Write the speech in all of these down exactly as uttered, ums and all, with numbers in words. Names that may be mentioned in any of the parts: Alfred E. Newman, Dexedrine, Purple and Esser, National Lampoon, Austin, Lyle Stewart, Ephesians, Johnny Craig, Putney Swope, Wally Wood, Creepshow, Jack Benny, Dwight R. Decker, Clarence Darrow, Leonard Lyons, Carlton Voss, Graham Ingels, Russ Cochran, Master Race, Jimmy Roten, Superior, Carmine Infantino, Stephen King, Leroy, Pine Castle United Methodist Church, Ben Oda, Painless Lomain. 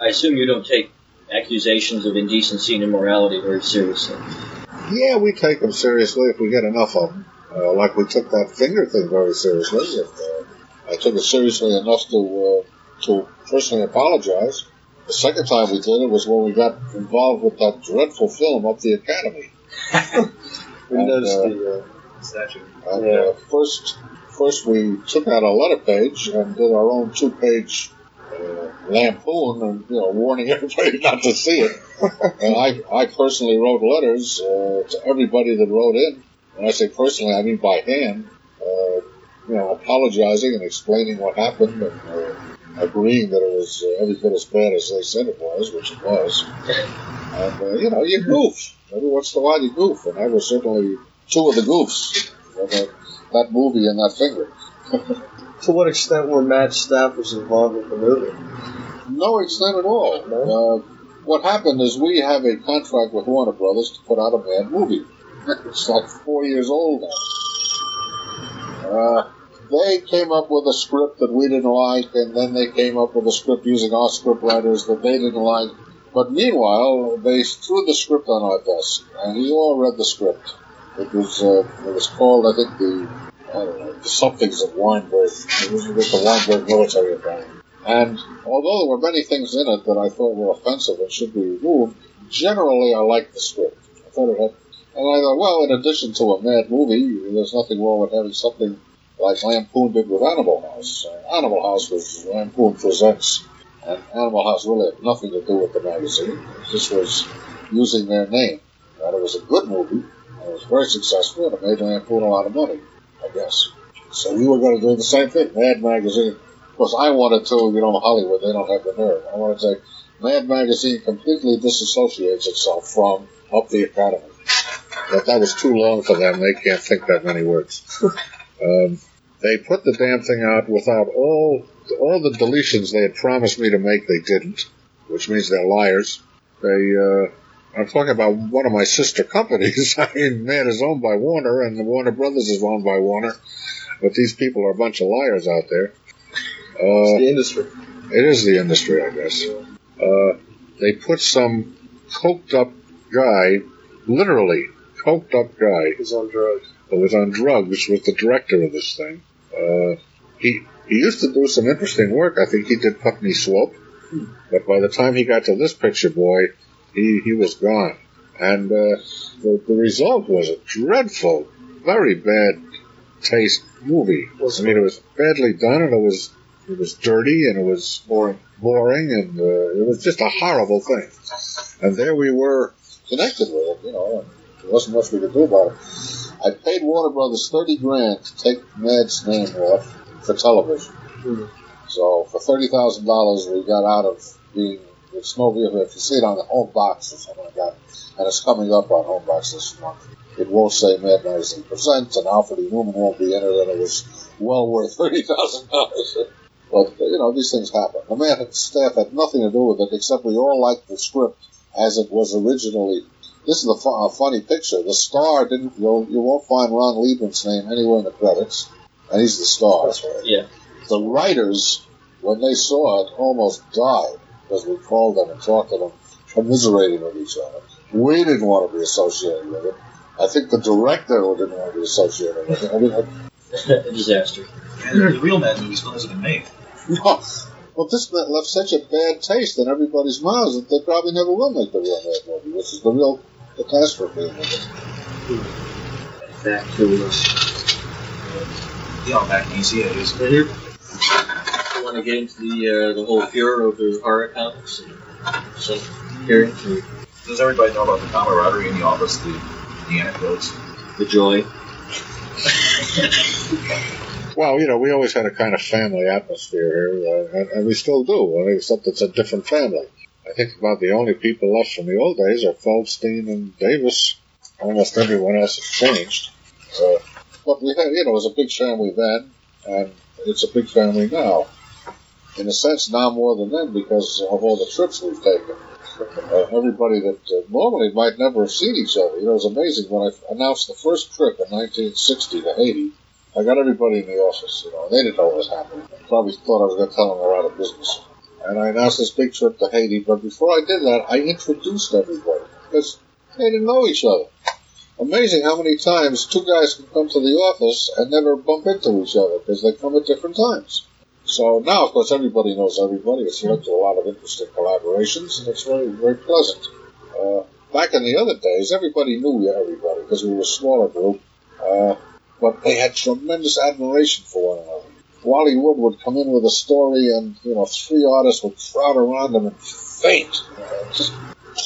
I assume you don't take accusations of indecency and immorality very seriously. Yeah, we take them seriously if we get enough of them. Uh, like we took that finger thing very seriously. If, uh, I took it seriously enough to uh, to personally apologize. The second time we did it was when we got involved with that dreadful film, Up the Academy. We and, noticed uh, the uh, statue. And, yeah. uh, first, first we took out a letter page and did our own two-page Uh, lampoon and, you know, warning everybody not to see it. And I, I personally wrote letters uh, to everybody that wrote in. When I say personally, I mean by hand, uh, you know, apologizing and explaining what happened and uh, agreeing that it was uh, every bit as bad as they said it was, which it was. And, uh, you know, you goof. Every once in a while you goof. And I was certainly two of the goofs. That, that movie and that finger. To what extent were Matt's staff was involved with the movie? No extent at all. No? Uh, what happened is we have a contract with Warner Brothers to put out a bad movie. It's like four years old now. Uh, they came up with a script that we didn't like, and then they came up with a script using our script writers that they didn't like. But meanwhile, they threw the script on our desk, and we all read the script. It was uh, it was called, I think, the... I don't know, something's at Weinberg. It was with the Weinberg military about. And although there were many things in it that I thought were offensive and should be removed, generally I liked the script. I thought it had, and I thought, well, in addition to a mad movie, there's nothing wrong with having something like Lampoon did with Animal House. Uh, Animal House was Lampoon Presents, and Animal House really had nothing to do with the magazine. This was using their name. And it was a good movie, and it was very successful, and it made Lampoon a lot of money, I guess. So we were going to do the same thing, Mad Magazine. Of course, I wanted to, you know, Hollywood, they don't have the nerve. I wanted to say, Mad Magazine completely disassociates itself from Up the Academy. But that was too long for them. They can't think that many words. um, they put the damn thing out without all, all the deletions they had promised me to make, they didn't, which means they're liars. They... Uh, I'm talking about one of my sister companies. I mean, Mad is owned by Warner, and the Warner Brothers is owned by Warner. But these people are a bunch of liars out there. Uh, it's the industry. It is the industry, I guess. Uh, they put some coked-up guy, literally coked-up guy. He was on drugs. Who was on drugs, was the director of this thing. Uh, he, he used to do some interesting work. I think he did Putney Swope. Hmm. But by the time he got to this picture, boy... He he was gone. And uh, the, the result was a dreadful, very bad taste movie. I mean, it was badly done, and it was it was dirty, and it was boring, boring and uh, it was just a horrible thing. And there we were connected with it, you know, and there wasn't much we could do about it. I paid Warner Brothers thirty grand to take Mad's name off for television. Mm-hmm. So for thirty thousand dollars, we got out of being... It's no vehicle. If you see it on the home box or something like that, and it's coming up on home box this month, it won't say Mad Magazine Presents, and Alfred E. Newman won't be in it, and it was well worth thirty thousand dollars. But, you know, these things happen. The Mad staff had nothing to do with it, except we all liked the script as it was originally. This is a, fu- a funny picture. The star didn't, you'll, you won't find Ron Liebman's name anywhere in the credits, and he's the star. That's right. Yeah. The writers, when they saw it, almost died. Because we called them and talked to them, commiserating with each other. We didn't want to be associated with it. I think the director didn't want to be associated with it. I mean, I... a disaster. Yeah, the real Mad movie still hasn't been made. No. Well, this left such a bad taste in everybody's mouths that they probably never will make the real Mad movie, which is the real catastrophe of it. Back to us. Yeah, back in E C A, isn't it? Want to get into the uh, the whole furor of the horror comics and stuff here. Does everybody know about the camaraderie in the office, the, the anecdotes, the joy? Well, you know, we always had a kind of family atmosphere here, uh, and, and we still do, except it's a different family. I think about the only people left from the old days are Feldstein and Davis. Almost everyone else has changed. Uh, but we had, you know, it was a big family then, and it's a big family now. In a sense, now more than then, because of all the trips we've taken. Uh, everybody that uh, normally might never have seen each other. You know, it was amazing. When I f- announced the first trip in nineteen sixty to Haiti, I got everybody in the office, you know, and they didn't know what was happening. They probably thought I was going to tell them they're out of business. and I announced this big trip to Haiti. But before I did that, I introduced everybody, because they didn't know each other. Amazing how many times two guys can come to the office and never bump into each other, because they come at different times. So now, of course, everybody knows everybody. It's led to a lot of interesting collaborations, and it's very, very pleasant. Uh, back in the other days, everybody knew everybody, because we were a smaller group. Uh, but they had tremendous admiration for one another. Wally Wood would come in with a story, and, you know, three artists would crowd around him and faint, you know, just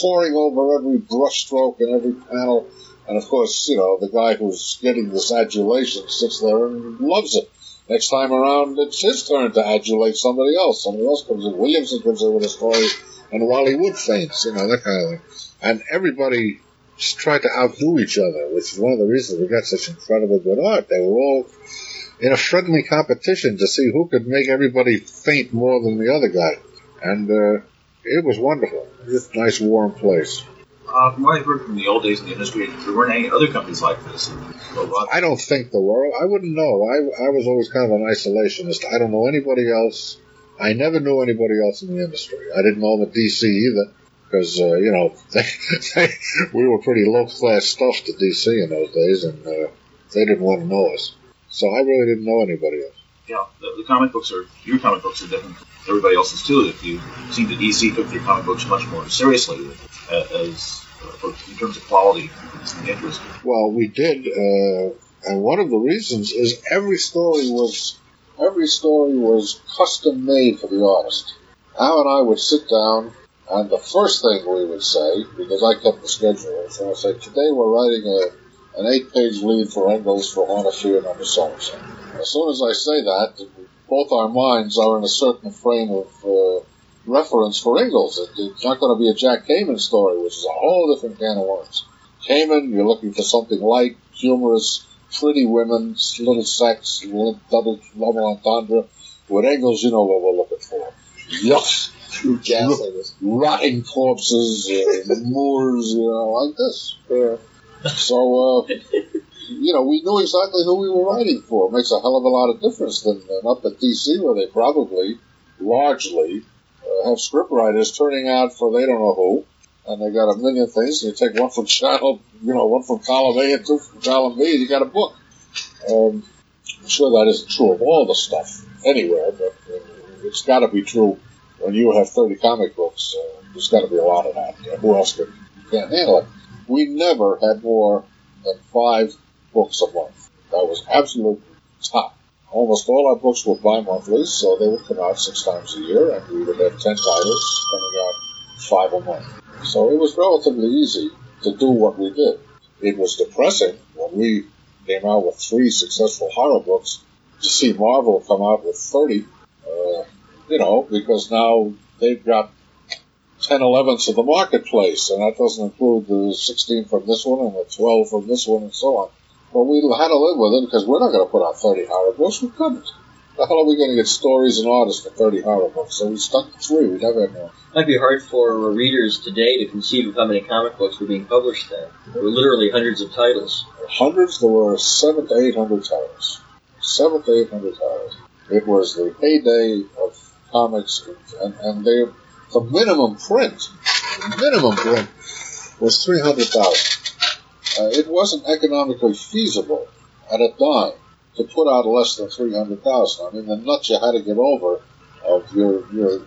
pouring over every brushstroke and every panel. And, of course, you know, the guy who's getting this adulation sits there and loves it. Next time around, it's his turn to adulate somebody else. Somebody else comes in. Williamson comes in with a story, and Wally Wood faints, you know, that kind of thing. And everybody just tried to outdo each other, which is one of the reasons we got such incredible good art. They were all in a friendly competition to see who could make everybody faint more than the other guy. And uh, it was wonderful. It was a nice, warm place. Uh, from what I've heard from the old days in the industry, there weren't any other companies like this. I don't think there were. I wouldn't know. I, I was always kind of an isolationist. I don't know anybody else. I never knew anybody else in the industry. I didn't know the D C either, because, uh, you know, they, they, we were pretty low-class stuff to D C in those days, and uh, they didn't want to know us. So I really didn't know anybody else. Yeah, the, the comic books are, your comic books are different from everybody else's, too. If you seem to D C took their comic books much more seriously uh, as, uh, in terms of quality and interest. Well, we did, uh, and one of the reasons is every story was every story was custom-made for the artist. Al and I would sit down, and the first thing we would say, because I kept the schedule, so I'd say, today we're writing a... an eight-page lead for Ingels for Honor and under so-and-so. As soon as I say that, both our minds are in a certain frame of uh, reference for Ingels. It, it's not going to be a Jack Kamen story, which is a whole different can of worms. Kamen, you're looking for something light, humorous, pretty women, little sex, little double double entendre. With Ingels, you know what we're looking for. Yuck! Rotting corpses, uh, moors, you know, like this. Yeah. So, uh, you know, we knew exactly who we were writing for. It makes a hell of a lot of difference than, than up at D C, where they probably, largely, uh, have scriptwriters turning out for they don't know who, and they got a million things, and you take one from channel, you know, one from column A and two from column B, and you got a book. Um, I'm sure that isn't true of all the stuff anywhere, but uh, it's got to be true when you have thirty comic books. Uh, there's got to be a lot of that. Uh, who else can, can't handle it? We never had more than five books a month. That was absolute top. Almost all our books were bi-monthly, so they would come out six times a year, and we would have ten titles coming out five a month. So it was relatively easy to do what we did. It was depressing when we came out with three successful horror books to see Marvel come out with thirty, uh, you know, because now they've got ten elevenths of the marketplace, and that doesn't include the sixteen from this one and the twelve from this one and so on. But we had to live with it, because we're not going to put out thirty horror books. We couldn't. How are we going to get stories and artists for thirty horror books? So we stuck to three. We never had more. It might be hard for readers today to conceive of how many comic books were being published then. There were literally hundreds of titles. Hundreds? There were seven to eight hundred titles. Seven to eight hundred titles. It was the heyday of comics, and, and they... The minimum print, the minimum print, was three hundred thousand dollars. Uh, it wasn't economically feasible at a dime to put out less than three hundred thousand dollars. I mean, the nuts you had to get over of your your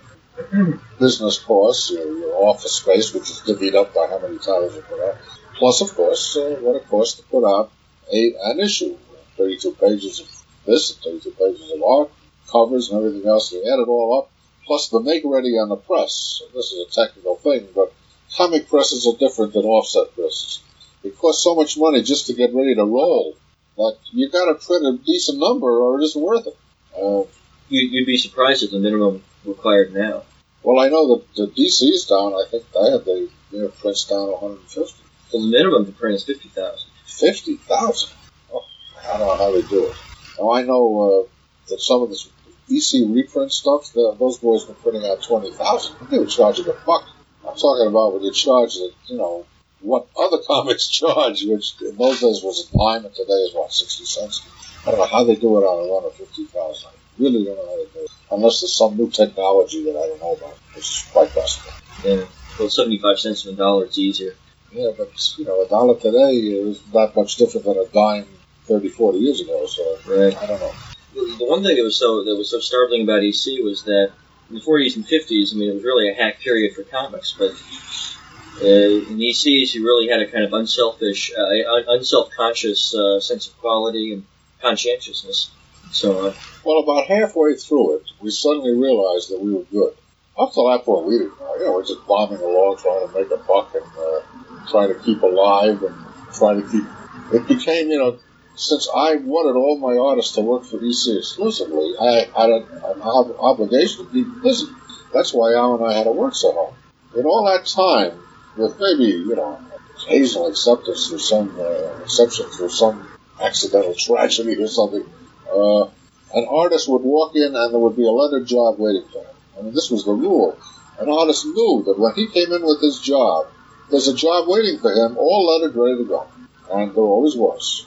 business costs, your, your office space, which is divvied up by how many titles you put out, plus, of course, uh, what it costs to put out a, an issue, thirty-two pages of this, thirty-two pages of art, covers, and everything else. You add it all up. Plus the make-ready on the press. This is a technical thing, but comic presses are different than offset presses. It costs so much money just to get ready to roll that you got to print a decent number or it isn't worth it. Uh, you, you'd be surprised at the minimum required now. Well, I know that the D C's down. I think I have the you know, prints down one hundred fifty. Well, the minimum to print is fifty thousand. fifty thousand? Oh, I don't know how they do it. Now, I know uh, that some of this E C reprint stuff, the, those boys were putting out twenty thousand dollars. They were charging a buck. I'm talking about when you charge, the, you know, what other comics charge, which in those days was a dime, and today is, what, sixty cents? I don't know how they do it on a run of fifty thousand dollars. really don't know how to do it. Unless there's some new technology that I don't know about, which is quite possible. Yeah. Well, seventy-five cents to a dollar is easier. Yeah, but, you know, a dollar today is not much different than a dime thirty, forty years ago, so right. I don't know. The one thing that was so that was so startling about E C was that in the forties and fifties, I mean, it was really a hack period for comics, but uh, in E C's, you really had a kind of unselfish, uh, un- unself-conscious uh, sense of quality and conscientiousness and so on. Well, about halfway through it, we suddenly realized that we were good. Up to that point, we didn't know. You know, we're just bombing along, trying to make a buck and uh, trying to keep alive and trying to keep... It became, you know... Since I wanted all my artists to work for E C exclusively, I had an obligation to keep busy. That's why Al and I had to work so hard. In all that time, with maybe, you know, occasional acceptance or some uh, exceptions or some accidental tragedy or something, uh, an artist would walk in and there would be a leather job waiting for him. I mean, this was the rule. An artist knew that when he came in with his job, there's a job waiting for him, all lettered, ready to go. And there always was.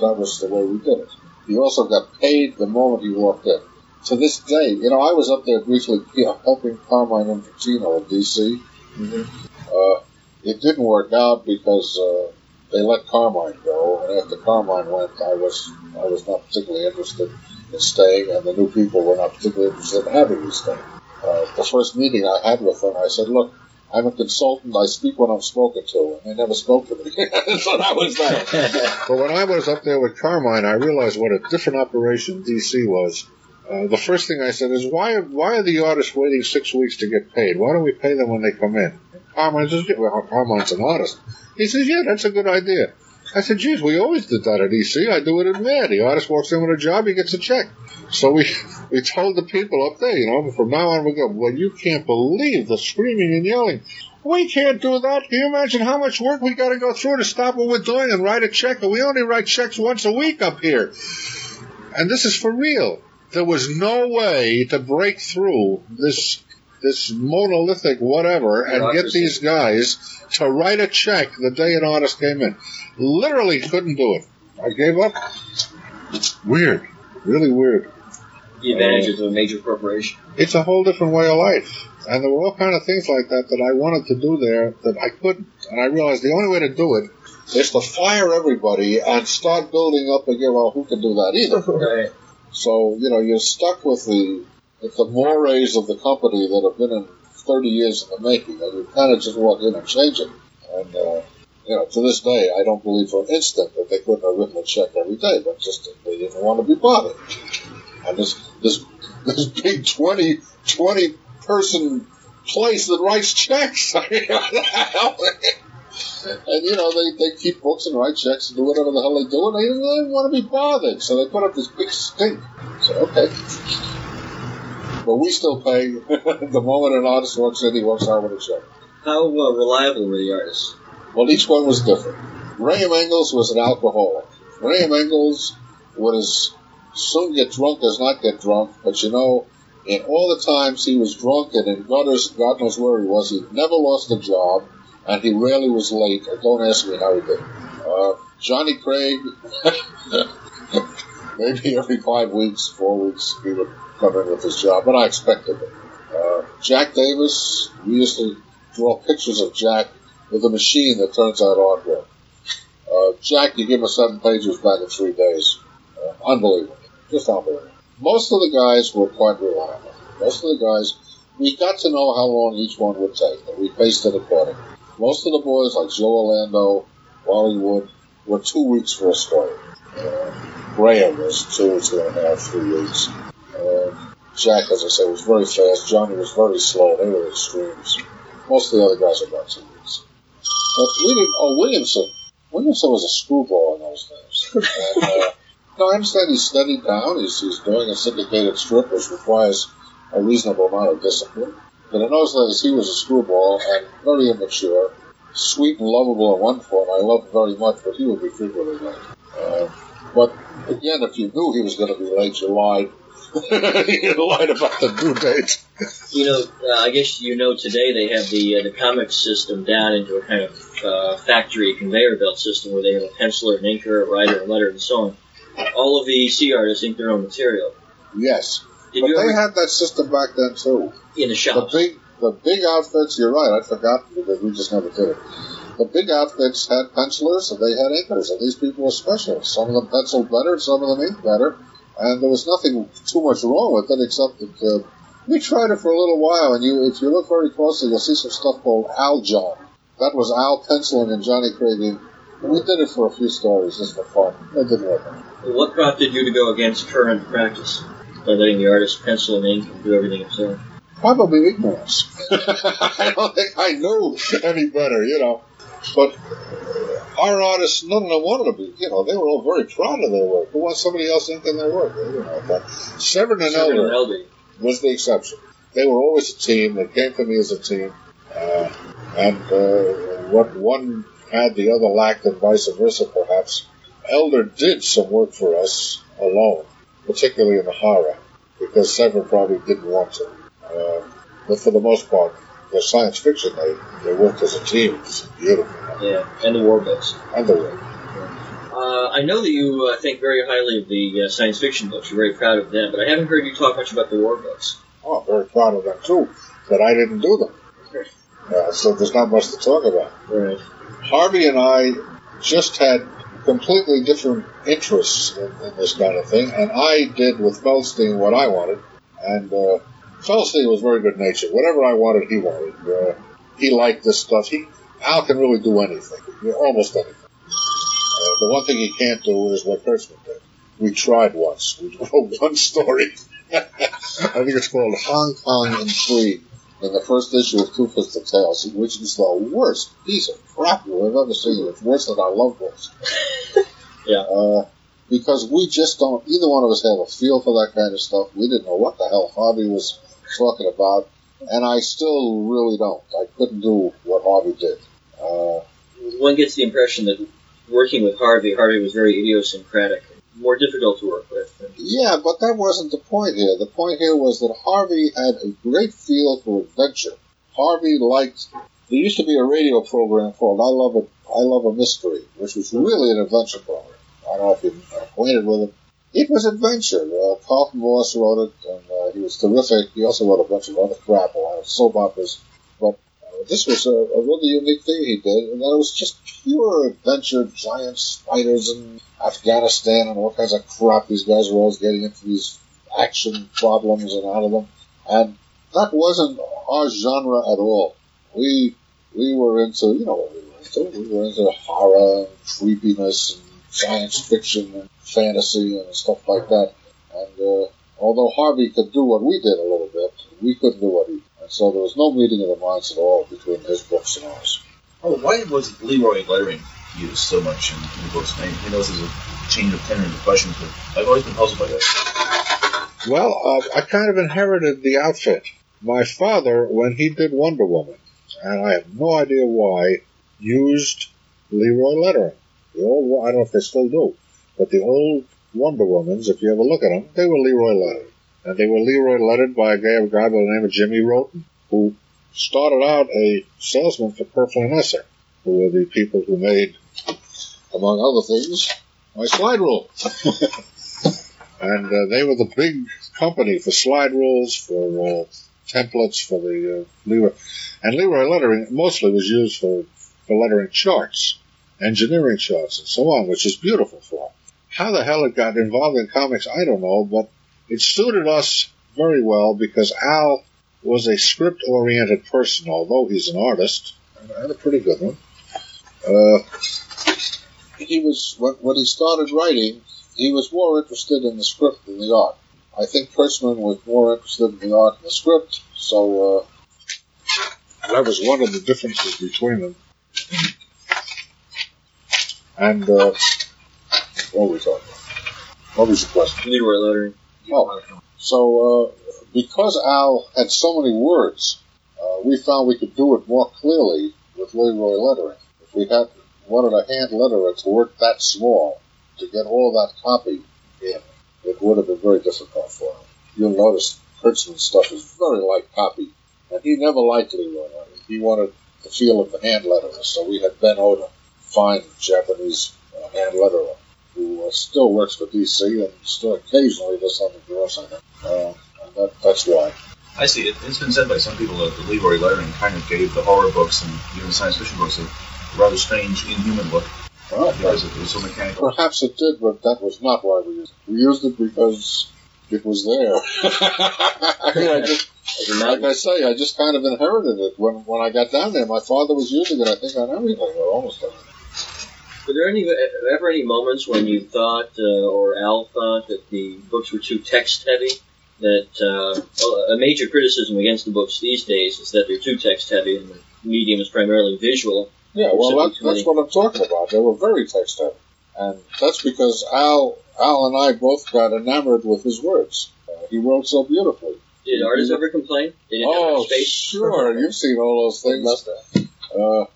That was the way we did it. He also got paid the moment he walked in. To this day, you know, I was up there briefly, you know, helping Carmine Infantino in D C Mm-hmm. Uh, it didn't work out because uh, they let Carmine go, and after Carmine went, I was I was not particularly interested in staying, and the new people were not particularly interested in having me stay. Uh, the first meeting I had with them, I said, look, I'm a consultant. I speak when I'm spoken to, and they never spoke to me. That's what I was there. But when I was up there with Carmine, I realized what a different operation D C was. Uh, the first thing I said is, why why are the artists waiting six weeks to get paid? Why don't we pay them when they come in? And Carmine says, well, Carmine's an artist. He says, yeah, that's a good idea. I said, geez, we always did that at E C. I do it at Mad. The artist walks in with a job, he gets a check. So we we told the people up there, you know, from now on we go, well, you can't believe the screaming and yelling. We can't do that. Can you imagine how much work we got to go through to stop what we're doing and write a check? And we only write checks once a week up here. And this is for real. There was no way to break through this this monolithic whatever and get these guys to write a check the day an artist came in. Literally couldn't do it. I gave up. Weird. Really weird. The advantages uh, of a major corporation. It's a whole different way of life. And there were all kind of things like that that I wanted to do there that I couldn't. And I realized the only way to do it is to fire everybody and start building up again. Well, who can do that either? Right. So, you know, you're stuck with the with the mores of the company that have been in thirty years in the making. And you kind of just walk in and change it. And, uh, you know, to this day, I don't believe for an instant that they couldn't have written a check every day, but just they didn't want to be bothered. And this this, this big twenty, twenty person place that writes checks. I mean, what the hell? And, you know, they, they keep books and write checks and do whatever the hell they do, and they didn't, they didn't want to be bothered, so they put up this big stink. So, okay. But we still pay. The moment an artist walks in, he walks out with a check. How uh, reliable were the artists? Well, each one was different. Graham Ingels was an alcoholic. Graham Ingels would as soon get drunk as not get drunk, but you know, in all the times he was drunk and in gutters, God knows where he was, he never lost a job, and he rarely was late. Don't ask me how he did. Uh, Johnny Craig, maybe every five weeks, four weeks, he would come in with his job, but I expected it. Uh, Jack Davis, we used to draw pictures of Jack with a machine that turns out hardware. Uh, Jack, you give him seven pages back in three days. Uh, unbelievable. Just unbelievable. Most of the guys were quite reliable. Most of the guys, we got to know how long each one would take, and we paced it accordingly. Most of the boys, like Joe Orlando, Wally Wood, were two weeks for a story. Uh, Graham was two, two and a half, three weeks. Uh, Jack, as I say, was very fast. Johnny was very slow. They were extremes. Most of the other guys were about two weeks. But we didn't, oh, Williamson. Williamson was a screwball in those days. And, uh, no, I understand he's steadied down. He's, he's doing a syndicated strip, which requires a reasonable amount of discipline. But in those days, he was a screwball and very immature, sweet and lovable in one form. I loved him very much, but he would be frequently late. Uh, but again, if you knew he was going to be late, you lied. You lied about the due date. You know, uh, I guess you know today they have the uh, the comics system down into a kind of uh, factory conveyor belt system where they have a penciler, an inker, a writer, a letter, and so on. All of the E C artists ink their own material. Yes. Did but they ever... had that system back then, too. In the shop. The big, the big outfits, you're right, I forgot because we just never did it. The big outfits had pencilers and they had inkers, and these people were special. Some of them penciled better, some of them inked better, and there was nothing too much wrong with it, except that uh, we tried it for a little while, and you, if you look very closely, you'll see some stuff called Al John. That was Al penciling and Johnny Craig ink. We did it for a few stories just for fun. It didn't work out. Well, what prompted you to go against current practice by letting the artist pencil and ink and do everything himself? Probably ignorance. I don't think I knew any better, you know. But our artists, none of them wanted to be, you know, they were all very proud of their work. Who wants somebody else inking their work? You know, but Severin and Elder was the exception. They were always a team. They came to me as a team. Uh, and uh, what one had, the other lacked, and vice versa, perhaps. Elder did some work for us alone, particularly in the horror, because Severin probably didn't want to. Uh, but for the most part, the science fiction, they, they worked as a team. It's beautiful. Yeah, and the war books. And the war books. Uh, I know that you uh, think very highly of the uh, science fiction books. You're very proud of them, but I haven't heard you talk much about the war books. Oh, I'm very proud of them, too, but I didn't do them. Okay. Uh, so there's not much to talk about. Right. Harvey and I just had completely different interests in, in this kind of thing, and I did with Feldstein what I wanted, and... Uh, Feldstein was very good-natured. Whatever I wanted, he wanted. Uh, he liked this stuff. He Al can really do anything, almost anything. Uh, the one thing he can't do is what Kurtzman did. We tried once. We wrote one story. I think it's called Hong Kong Intrigue in the first issue of Two Fisted Tales, which is the worst piece of crap you've ever seen. It's worse than our love books. Yeah. Uh, because we just don't, either one of us have a feel for that kind of stuff. We didn't know what the hell Harvey was talking about, and I still really don't. I couldn't do what Harvey did. Uh, One gets the impression that working with Harvey, Harvey was very idiosyncratic, more difficult to work with. Yeah, but that wasn't the point here. The point here was that Harvey had a great feel for adventure. Harvey liked, there used to be a radio program called I Love a, I Love a Mystery, which was really an adventure program. I don't know if you're acquainted with it. It was adventure. Uh, Carlton Voss wrote it, and uh, he was terrific. He also wrote a bunch of other crap, a lot of soap operas. But uh, this was a, a really unique thing he did, and it was just pure adventure, giant spiders in Afghanistan and all kinds of crap. These guys were always getting into these action problems and out of them. And that wasn't our genre at all. We we were into, you know what we were into. We were into horror and creepiness and science fiction and fantasy and stuff like that. And uh, although Harvey could do what we did a little bit, we couldn't do what he did. And so there was no meeting of the minds at all between his books and ours. Oh, why was Leroy lettering used so much in the books? I mean, he knows there's a change of tenor in the questions, but I've always been puzzled by that. Well, uh, I kind of inherited the outfit. My father, when he did Wonder Woman, and I have no idea why, used Leroy lettering. The old, I don't know if they still do, but the old Wonder Womans, if you ever look at them, they were Leroy lettered. And they were Leroy lettered by a guy by the name of Jimmy Roten, who started out a salesman for Purple and Esser, who were the people who made, among other things, my slide rule. And uh, they were the big company for slide rules, for uh, templates, for the uh, Leroy. And Leroy lettering mostly was used for, for lettering charts. Engineering charts and so on, which is beautiful for them. How the hell it got involved in comics, I don't know, but it suited us very well because Al was a script-oriented person, although he's an artist, and a pretty good one. Uh, he was, when he started writing, he was more interested in the script than the art. I think Kurtzman was more interested in the art than the script, so uh, that was one of the differences between them. And, uh, what were we talking about? What was the question? Leroy lettering. Oh, so, uh, because Al had so many words, uh, we found we could do it more clearly with Leroy lettering. If we had wanted a hand letterer to work that small, to get all that copy in, it would have been very difficult for him. You'll notice Kurtzman's stuff is very light copy, and he never liked Leroy lettering. He wanted the feel of the hand letterer, so we had Ben Oda, fine Japanese uh, hand letterer. who uh, still works for D C and still occasionally does something for us, I think. Uh, and that, that's why. I see. It, it's been said by some people that the Leroy lettering kind of gave the horror books and even science fiction books a rather strange, inhuman look. Well, because it was so mechanical. Perhaps it did, but that was not why we used it. We used it because it was there. I mean, I just, like I say, I just kind of inherited it. When when I got down there, my father was using it, I think, on everything, or almost everything. Were there any ever any moments when you thought, uh, or Al thought, that the books were too text-heavy? That uh, a major criticism against the books these days is that they're too text-heavy and the medium is primarily visual. Yeah, well, that, that's what I'm talking about. They were very text-heavy. And that's because Al Al and I both got enamored with his words. Uh, he wrote so beautifully. Did artists ever complain? They didn't oh, have enough space? Sure. You've seen all those things. Uh, I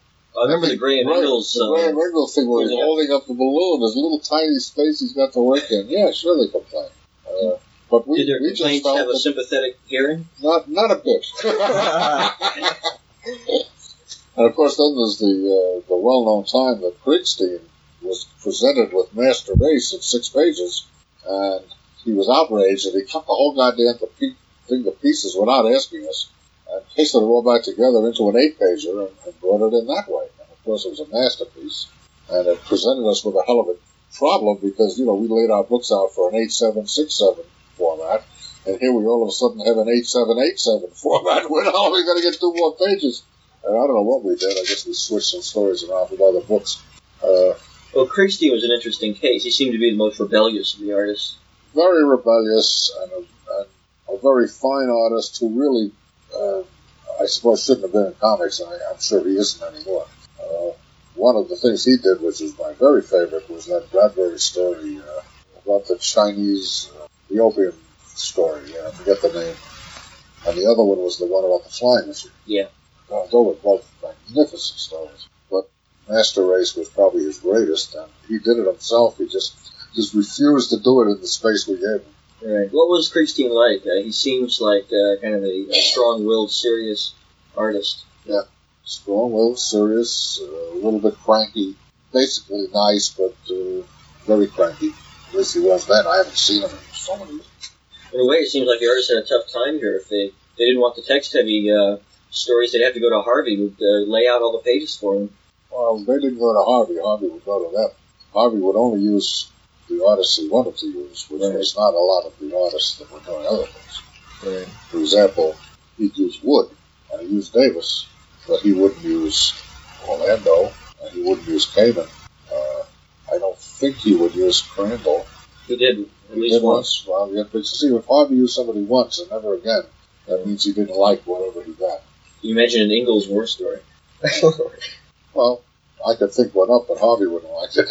remember the Graham Ingels. The Graham Ingels thing where he's holding up the balloon. There's a little tiny space he's got to work in. Yeah, sure they complain. Uh, but we, Did their we complaints just have a sympathetic hearing? Not not a bit. And, of course, then there's the, uh, the well-known time that Craigstein was presented with Master Race in six pages, and he was outraged, and he cut the whole goddamn thing to pieces without asking us, and pasted it all back together into an eight-pager and, and brought it in that way. And, of course, it was a masterpiece, and it presented us with a hell of a problem because, you know, we laid our books out for an eight seven, six seven format, and here we all of a sudden have an eight seven, eight seven format. When are we going to get two more pages? I don't know what we did. I guess we switched some stories around with other books. Uh, well, Christie was an interesting case. He seemed to be the most rebellious of the artists. Very rebellious and a, and a very fine artist who really, uh, I suppose, shouldn't have been in comics, and I, I'm sure he isn't anymore. Uh, one of the things he did, which is my very favorite, was that Bradbury story uh, about the Chinese, uh, the opium story. Yeah, I forget the name. And the other one was the one about the flying machine. Yeah. Although were both magnificent stories, but Master Race was probably his greatest, and he did it himself. He just just refused to do it in the space we gave him. Right. What was Craigstein like? Uh, he seems like uh, kind of a, a strong-willed, serious artist. Yeah, strong-willed, serious, uh, a little bit cranky, basically nice, but uh, very cranky. At least he was then. I haven't seen him in so many years. In a way, it seems like the artists had a tough time here. If they, they didn't want the text-heavy... Uh, stories, they'd have to go to Harvey to uh, lay out all the pages for them. Well, they didn't go to Harvey. Harvey would go to them. Harvey would only use the artists he wanted to use, which right. was not a lot of the artists that were doing other things. Right. For example, he'd use Wood, and he used Davis, but he wouldn't use Orlando, and he wouldn't use Kamen. Uh, I don't think he would use Crandall. He did, at least did once. once. Well, yeah, but you see, if Harvey used somebody once and never again, that means he didn't like whatever he got. You mentioned an Ingalls war story. Well, I could think one up, but Harvey wouldn't like it.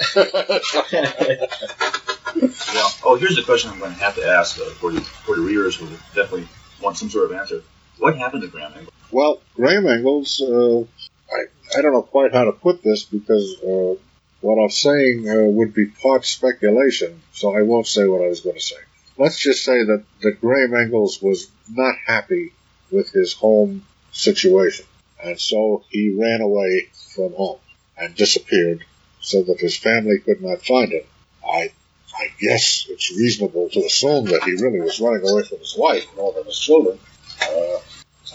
Yeah. Oh, here's a question I'm going to have to ask uh, for, the, for the readers who definitely want some sort of answer. What happened to Graham Ingels? Well, Graham Ingels, uh, I, I don't know quite how to put this because uh, what I'm saying uh, would be part speculation, so I won't say what I was going to say. Let's just say that, that Graham Ingels was not happy with his home situation, and so he ran away from home and disappeared so that his family could not find him. I I guess it's reasonable to assume that he really was running away from his wife more than his children. Uh,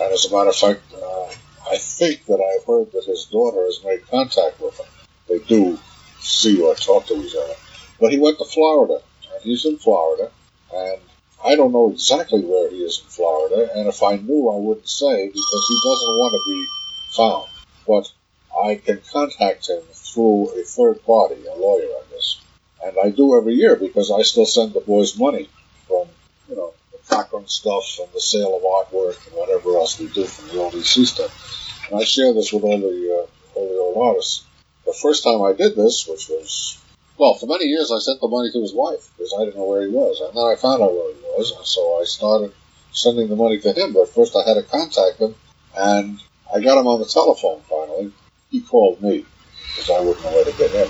and as a matter of fact, uh, I think that I've heard that his daughter has made contact with him. They do see or talk to each other. But he went to Florida, and he's in Florida, and I don't know exactly where he is in Florida, and if I knew, I wouldn't say, because he doesn't want to be found. But I can contact him through a third party, a lawyer, I guess. And I do every year, because I still send the boys money from, you know, the Cochran stuff and the sale of artwork and whatever else we do from the old E C stuff. And I share this with all the, uh, all the old artists. The first time I did this, which was... Well, for many years I sent the money to his wife because I didn't know where he was. And then I found out where he was, and so I started sending the money to him. But first I had to contact him, and I got him on the telephone finally. He called me because I wouldn't know where to get him.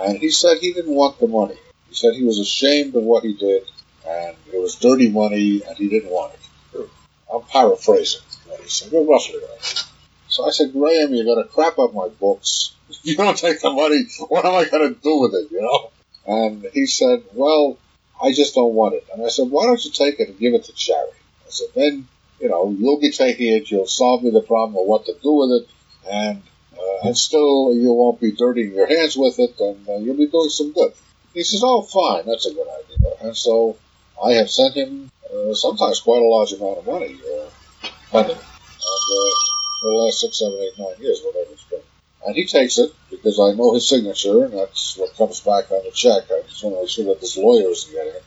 And he said he didn't want the money. He said he was ashamed of what he did, and it was dirty money, and he didn't want it. I'm paraphrasing what he said, well, roughly right. So I said, Graham, you're going to crap up my books. If you don't take the money, what am I going to do with it, you know? And he said, well, I just don't want it. And I said, why don't you take it and give it to charity? I said, then, you know, you'll be taking it, you'll solve me the problem of what to do with it, and uh, and still you won't be dirtying your hands with it, and uh, you'll be doing some good. He says, oh, fine, that's a good idea. And so I have sent him uh, sometimes quite a large amount of money, uh, funding, and, uh, for the last six, seven, eight, nine years, whatever it's been. And he takes it, because I know his signature, and that's what comes back on the check. I just want to make sure that this lawyer isn't getting it.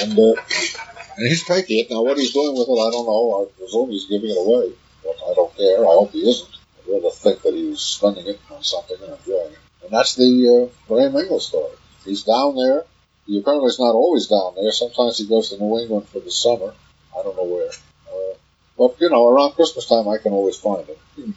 And, uh, and he's taking it. Now, what he's doing with it, I don't know. I presume he's giving it away. But I don't care. I hope he isn't. I'd rather think that he's spending it on something and enjoying it. And that's the uh, Graham Ingels story. He's down there. He apparently is not always down there. Sometimes he goes to New England for the summer. I don't know where. Uh, but, you know, around Christmas time, I can always find him. Hmm.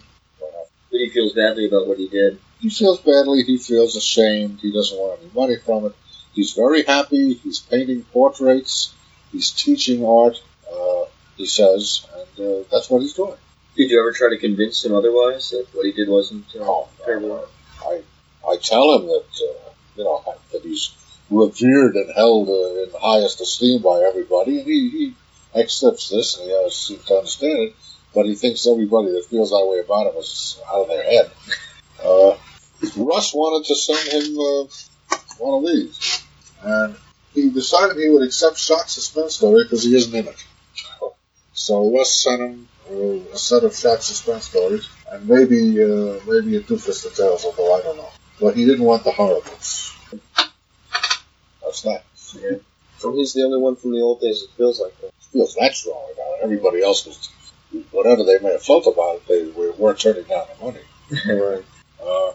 But he feels badly about what he did. He feels badly. He feels ashamed. He doesn't want any money from it. He's very happy. He's painting portraits. He's teaching art, uh, he says, and uh, that's what he's doing. Did you ever try to convince him otherwise that what he did wasn't uh, no, terrible? I, I tell him that, uh, you know, that he's revered and held uh, in highest esteem by everybody, and he, he accepts this, and he seems to understand it. But he thinks everybody that feels that way about him is out of their head. Uh, Russ wanted to send him uh, one of these. And he decided he would accept Shock SuspenStories because he isn't in it. So Russ sent him uh, a set of Shock SuspenStories and maybe uh, maybe a Two Fisted Tales, although I don't know. But he didn't want the horror books. That's that. Yeah. So he's the only one from the old days that feels like that. Feels that's wrong about it. Everybody else was... Whatever they may have felt about it, they weren't turning down the money. Right. uh,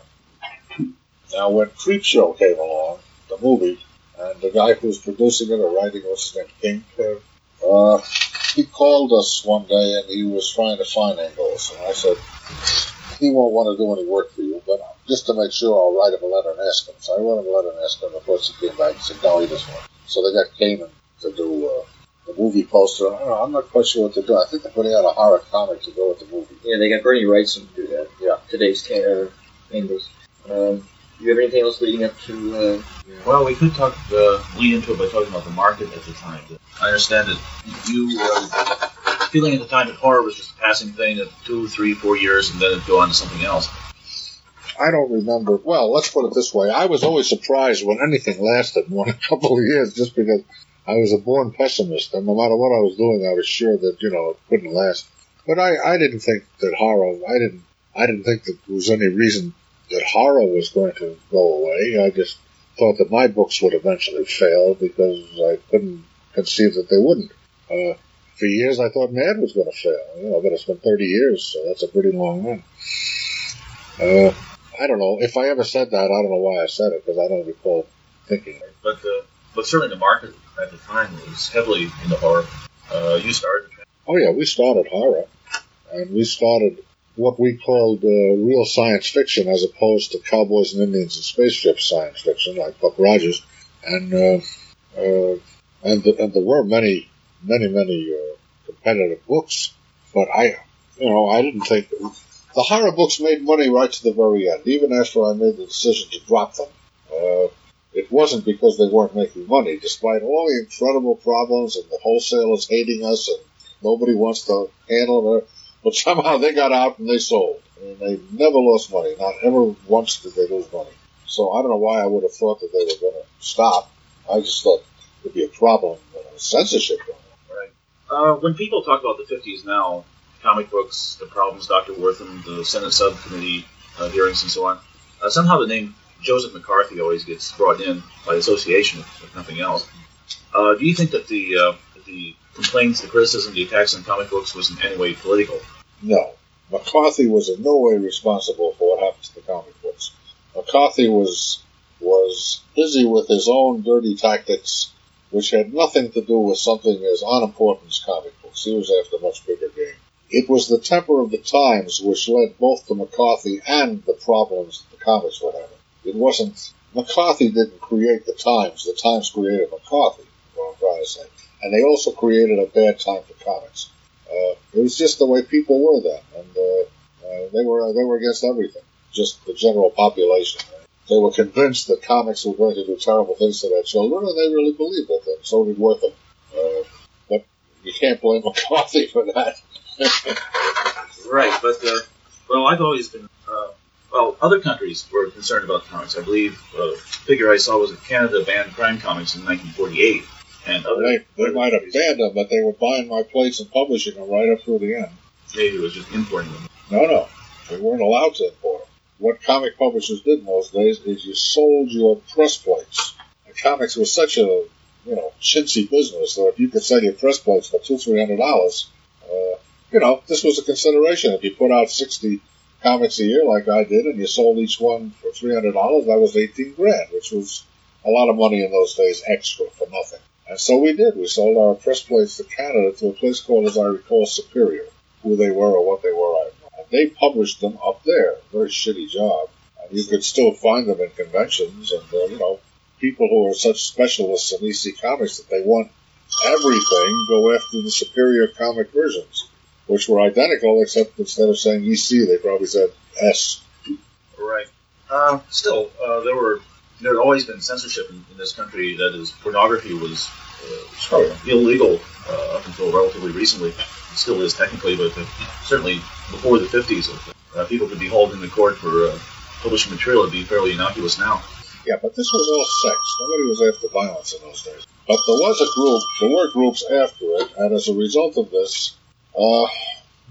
now, when Creepshow came along, the movie, and the guy who was producing it or writing, what's his name, King, uh, he called us one day and he was trying to find Ingels. And I said, he won't want to do any work for you, but just to make sure, I'll write him a letter and ask him. So I wrote him a letter and asked him, and of course he came back and said, no, he doesn't want. So they got Kamen to do... Uh, the movie poster. I don't know, I'm not quite sure what they're doing. I think they're putting out a horror comic to go with the movie. Yeah, they got Bernie Wrightson to do that. Yeah. Today's uh, Ingels. Um, do you have anything else leading up to... Uh, well, we could talk uh, lead into it by talking about the market at the time. I understand that you were feeling at the time that horror was just a passing thing of two, three, four years, and then it'd go on to something else. I don't remember. Well, let's put it this way. I was always surprised when anything lasted more than a couple of years, just because... I was a born pessimist, and no matter what I was doing, I was sure that, you know, it couldn't last. But I, I didn't think that horror, I didn't I didn't think that there was any reason that horror was going to go away. I just thought that my books would eventually fail because I couldn't conceive that they wouldn't. Uh, for years, I thought Mad was going to fail, you know, but it's been thirty years, so that's a pretty long run. Uh, I don't know. If I ever said that, I don't know why I said it, because I don't recall thinking it. But, uh, but certainly the market... at the time, it was heavily into horror. Uh, you started. Oh, yeah, we started horror. And we started what we called uh, real science fiction as opposed to cowboys and Indians and spaceships science fiction, like Buck Rogers. And uh, uh, and, the, and there were many, many, many uh, competitive books. But I, you know, I didn't think... The horror books made money right to the very end, even after I made the decision to drop them. Uh, It wasn't because they weren't making money, despite all the incredible problems and the wholesalers hating us and nobody wants to handle it. But somehow they got out and they sold. And they never lost money. Not ever once did they lose money. So I don't know why I would have thought that they were going to stop. I just thought it would be a problem with censorship going on. Right. Uh, when people talk about the fifties now, comic books, the problems, Doctor Wertham, the Senate subcommittee uh, hearings and so on, uh, somehow the name... Joseph McCarthy always gets brought in by association, if nothing else. Uh, do you think that the uh, the complaints, the criticism, the attacks on comic books was in any way political? No. McCarthy was in no way responsible for what happened to the comic books. McCarthy was was busy with his own dirty tactics, which had nothing to do with something as unimportant as comic books. He was after a much bigger game. It was the temper of the times which led both to McCarthy and the problems that the comics were having. It wasn't, McCarthy didn't create the times. The times created McCarthy, what I'm trying to say. And they also created a bad time for comics. Uh, it was just the way people were then. And uh, uh, they were they were against everything, just the general population. Right? They were convinced that comics were going to do terrible things to their children, and they really believed it, and so did Wertham. Uh, but you can't blame McCarthy for that. Right, but, uh, well, I've always been, uh, well, other countries were concerned about comics. I believe uh, the figure I saw was that Canada banned crime comics in nineteen forty-eight. And other they, they other might countries. have banned them, but they were buying my plates and publishing them right up through the end. Maybe it was just importing them. No, no. They weren't allowed to import them. What comic publishers did in those days is you sold your press plates. And comics was such a, you know, chintzy business that if you could sell your press plates for two, three hundred dollars, uh, you know, this was a consideration. If you put out sixty comics a year like I did, and you sold each one for three hundred dollars, that was eighteen grand, which was a lot of money in those days, extra for nothing. And so we did. We sold our press plates to Canada to a place called, as I recall, Superior. Who they were or what they were, I don't know. They published them up there. Very shitty job. And you could still find them in conventions. And, uh, you know, people who are such specialists in E C Comics that they want everything go after the superior comic versions, which were identical, except instead of saying E C, they probably said S. Right. Uh, still, uh, there were there had always been censorship in, in this country. That is, pornography was uh, oh, yeah. illegal uh, up until relatively recently. It still is technically, but the, certainly before the fifties, uh, people could be hauled into court for uh, publishing material that would be fairly innocuous now. Yeah, but this was all sex. Nobody was after violence in those days. But there was a group, there were groups after it, and as a result of this, uh,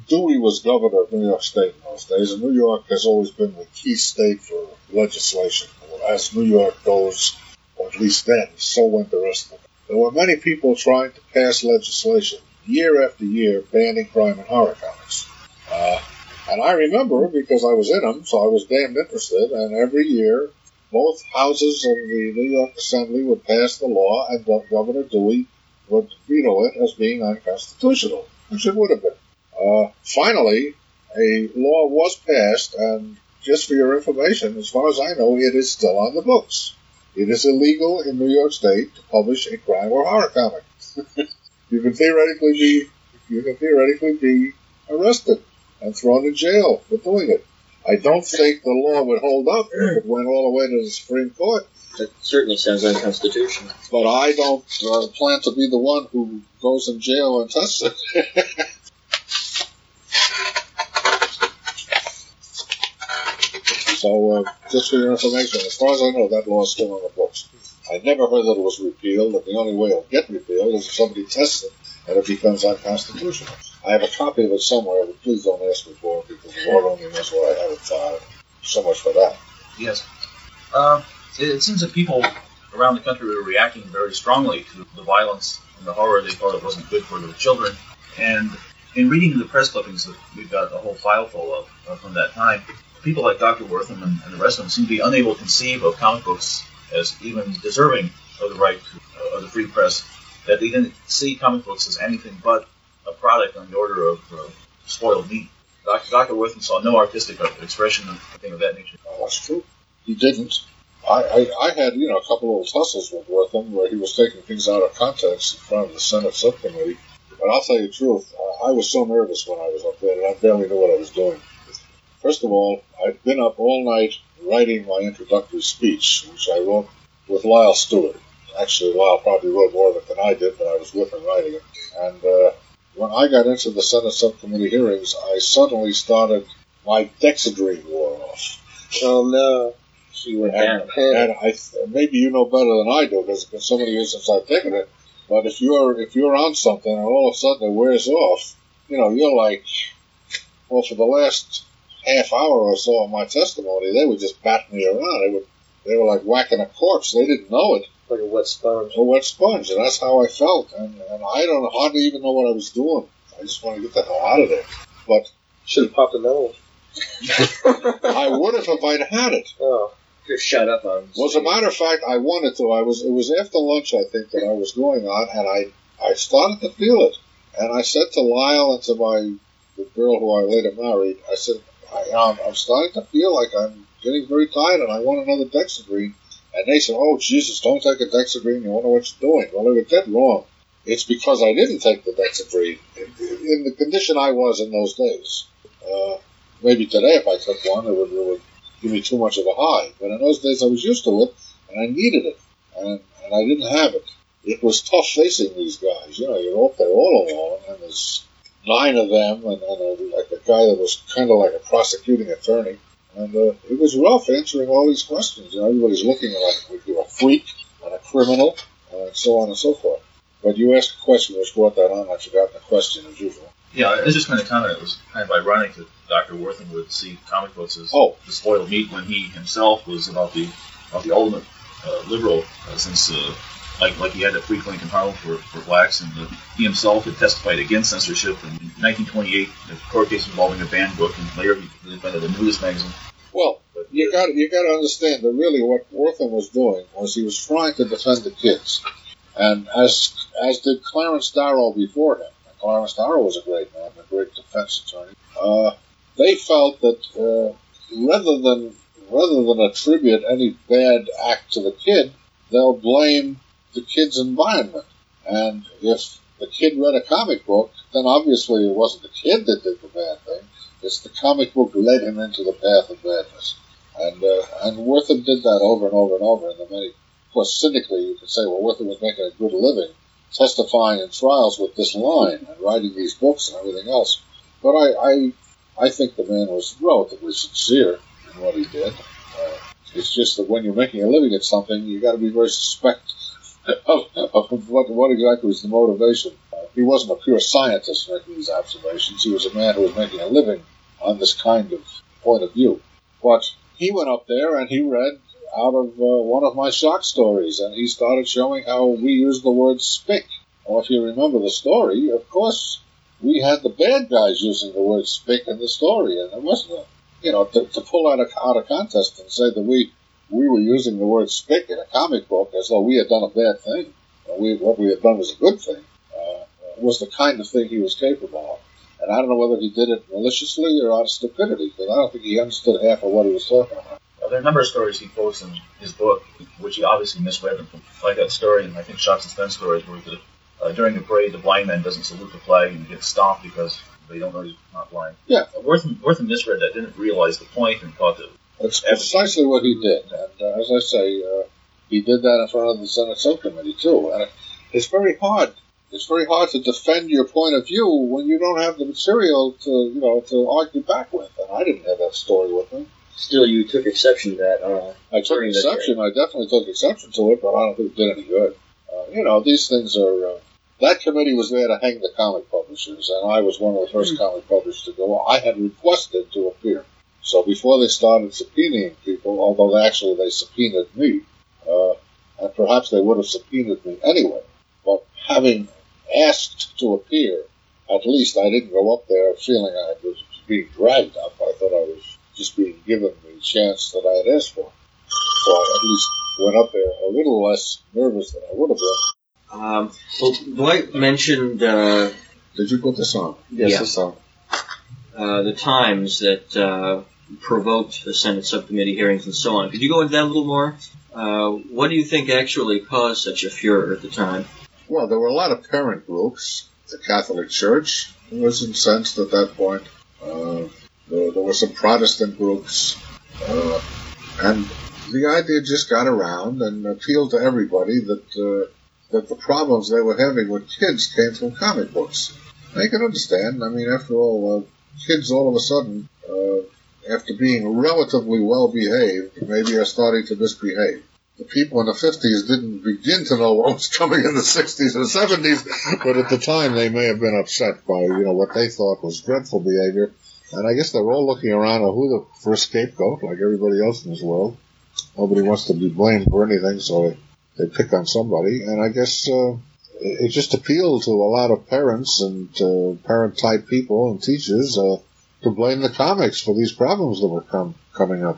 Dewey was governor of New York State in those days, and New York has always been the key state for legislation. As New York goes, or at least then, so went the rest of it. There were many people trying to pass legislation year after year, banning crime and horror comics. Uh, and I remember, because I was in them, so I was damned interested, and every year, both houses of the New York Assembly would pass the law, and Governor Dewey would veto it as being unconstitutional, which it would have been. Uh, finally, a law was passed, and just for your information, as far as I know, it is still on the books. It is illegal in New York State to publish a crime or horror comic. You can theoretically be, you can theoretically be arrested and thrown in jail for doing it. I don't think the law would hold up if it went all the way to the Supreme Court. That certainly sounds unconstitutional. But I don't uh, plan to be the one who goes in jail and tests it. So, uh, just for your information, as far as I know, that law is still on the books. I never heard that it was repealed, and the only way it'll get repealed is if somebody tests it, and it becomes unconstitutional. I have a copy of it somewhere, but please don't ask me for it, because the Lord only knows where I have it found. So much for that. Yes. Uh, it, it seems that people around the country were reacting very strongly to the violence and the horror. They thought it wasn't good for their children. And in reading the press clippings that we've got a whole file full of uh, from that time, people like Doctor Wertham and, and the rest of them seem to be unable to conceive of comic books as even deserving of the right to, uh, of the free press, that they didn't see comic books as anything but a product on the order of uh, spoiled meat. Doctor Doctor Wertham saw no artistic expression of anything of that nature. Oh, that's true. He didn't. I, I, I had, you know, a couple little tussles with Wertham where he was taking things out of context in front of the Senate subcommittee. But I'll tell you the truth, uh, I was so nervous when I was up there that I barely knew what I was doing. First of all, I'd been up all night writing my introductory speech, which I wrote with Lyle Stewart. Actually, Lyle probably wrote more of it than I did, but I was with him writing it. And uh, when I got into the Senate subcommittee hearings, I suddenly started, my Dexedrine wore off. Oh, no. She went and, and I maybe you know better than I do, because it's been so many years since I've taken it. But if you're, if you're on something and all of a sudden it wears off, you know, you're like, well, for the last half hour or so of my testimony, they would just bat me around. They, would, they were like whacking a corpse. They didn't know it. Like a wet sponge. A wet sponge, and that's how I felt. And, and I don't hardly even know what I was doing. I just want to get the hell out of there. But should have popped a nose. I would have if I'd had it. Oh, just shut up on. Well, as a matter of fact, I wanted to. I was. It was after lunch, I think, that I was going on, and I, I started to feel it. And I said to Lyle and to my the girl who I later married, I said, I, I'm, I'm starting to feel like I'm getting very tired and I want another Dexedrine. And they said, oh, Jesus, don't take a Dexedrine. You don't know what you're doing. Well, they were dead wrong. It's because I didn't take the Dexedrine in, in the condition I was in those days. Uh, maybe today if I took one, it would, it would give me too much of a high. But in those days I was used to it, and I needed it, and, and I didn't have it. It was tough facing these guys. You know, you're up there all alone, and there's nine of them, and, and a, like a guy that was kind of like a prosecuting attorney. And uh, it was rough answering all these questions. You know, everybody's looking at like you're a freak and a criminal, uh, and so on and so forth. But you asked a question which brought that on. I've forgotten the question as usual. Yeah, I was just going to comment. It was kind of ironic that Doctor Wertham would see comic books as oh. disloyal meat when he himself was about the about the ultimate uh, liberal, uh, since uh, like like he had a free clinic and home for, for blacks, and uh, he himself had testified against censorship in nineteen twenty-eight, a court case involving a banned book, and later he invented the Nudist magazine. Well, but, you got you got to understand that really what Wertham was doing was he was trying to defend the kids, and as as did Clarence Darrow before him. Clarence Darrow was a great man, a great defense attorney. Uh, they felt that uh, rather than rather than attribute any bad act to the kid, they'll blame the kid's environment. And if the kid read a comic book, then obviously it wasn't the kid that did the bad thing. It's the comic book led him into the path of badness. And uh, and Wertham did that over and over and over. And then many, of course, cynically, you could say, well, Wertham was making a good living testifying in trials with this line and writing these books and everything else. But I I, I think the man was relatively sincere in what he did. Uh, it's just that when you're making a living at something, you got to be very suspect of, of what, what exactly was the motivation. Uh, he wasn't a pure scientist making these observations. He was a man who was making a living on this kind of point of view. But he went up there and he read out of uh, one of my shock stories, and he started showing how we use the word spick. Well, if you remember the story, of course, we had the bad guys using the word spick in the story, and it wasn't, a, you know, to, to pull out a, out a contest and say that we we were using the word spick in a comic book as though we had done a bad thing, we, what we had done was a good thing, uh, was the kind of thing he was capable of. And I don't know whether he did it maliciously or out of stupidity, because I don't think he understood half of what he was talking about. There are a number of stories he quotes in his book, which he obviously misread. Like that story, and I think Shock SuspenStories, where the, uh, during the parade, the blind man doesn't salute the flag and gets stomped because they don't know he's not blind. Yeah. Uh, Wertham, Wertham misread that, didn't realize the point, and thought that... That's precisely what he did. And uh, as I say, uh, he did that in front of the Senate Subcommittee, too. And it's very hard. It's very hard to defend your point of view when you don't have the material to, you know, to argue back with. And I didn't have that story with me. Still, you took exception to that. Uh, I took exception. I definitely took exception to it, but I don't think it did any good. Uh, you know, these things are... Uh, that committee was there to hang the comic publishers, and I was one of the first mm-hmm. comic publishers to go. I had requested to appear. So before they started subpoenaing people, although actually they subpoenaed me, uh, and perhaps they would have subpoenaed me anyway, but having asked to appear, at least I didn't go up there feeling I was being dragged up. I thought I was... just being given the chance that I had asked for. So I at least went up there a little less nervous than I would have been. Um, well, Dwight mentioned... Uh, Did you put this on? Yes, yeah. This on. Uh, the times that uh, provoked the Senate subcommittee hearings and so on. Could you go into that a little more? Uh, what do you think actually caused such a furor at the time? Well, there were a lot of parent groups. The Catholic Church was incensed at that point. Uh, There were some Protestant groups, uh, and the idea just got around and appealed to everybody that uh, that the problems they were having with kids came from comic books. And you can understand. I mean, after all, uh, kids all of a sudden, uh, after being relatively well-behaved, maybe are starting to misbehave. The people in the fifties didn't begin to know what was coming in the sixties and seventies, but at the time they may have been upset by, you know, what they thought was dreadful behavior. And I guess they're all looking around at who the first scapegoat, like everybody else in this world. Nobody wants to be blamed for anything, so they, they pick on somebody. And I guess uh, it just appealed to a lot of parents and uh, parent-type people and teachers uh, to blame the comics for these problems that were com- coming up.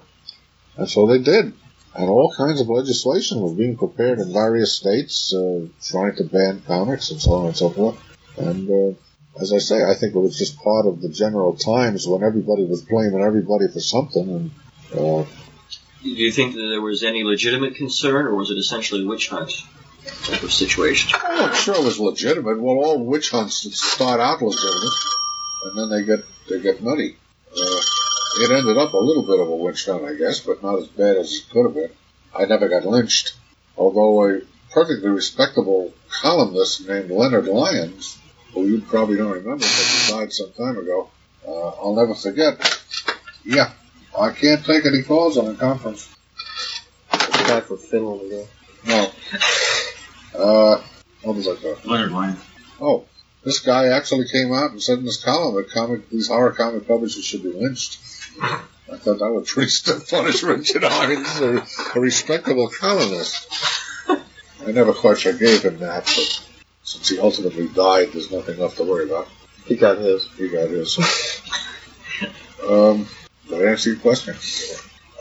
And so they did. And all kinds of legislation was being prepared in various states, uh, trying to ban comics and so on and so forth. And... Uh, As I say, I think it was just part of the general times when everybody was blaming everybody for something. And uh, do you think that there was any legitimate concern, or was it essentially witch hunt type of situation? Oh, I'm sure it was legitimate. Well, all witch hunts start out legitimate, and then they get they get nutty. Uh, It ended up a little bit of a lynch down, I guess, but not as bad as it could have been. I never got lynched, although a perfectly respectable columnist named Leonard Lyons, who you probably don't remember because he died some time ago, uh, I'll never forget. Yeah, I can't take any calls on a conference. It's not for Phil over there. No. Uh, what was I talking? Leonard Lyons. Oh, this guy actually came out and said in his column that comic, these horror comic publishers should be lynched. I thought that was pretty stiff punishment, you know. I mean, he's a, a respectable columnist. I never quite I gave him that, but since he ultimately died, there's nothing left to worry about. He got his. He got his. um, did I answer your question?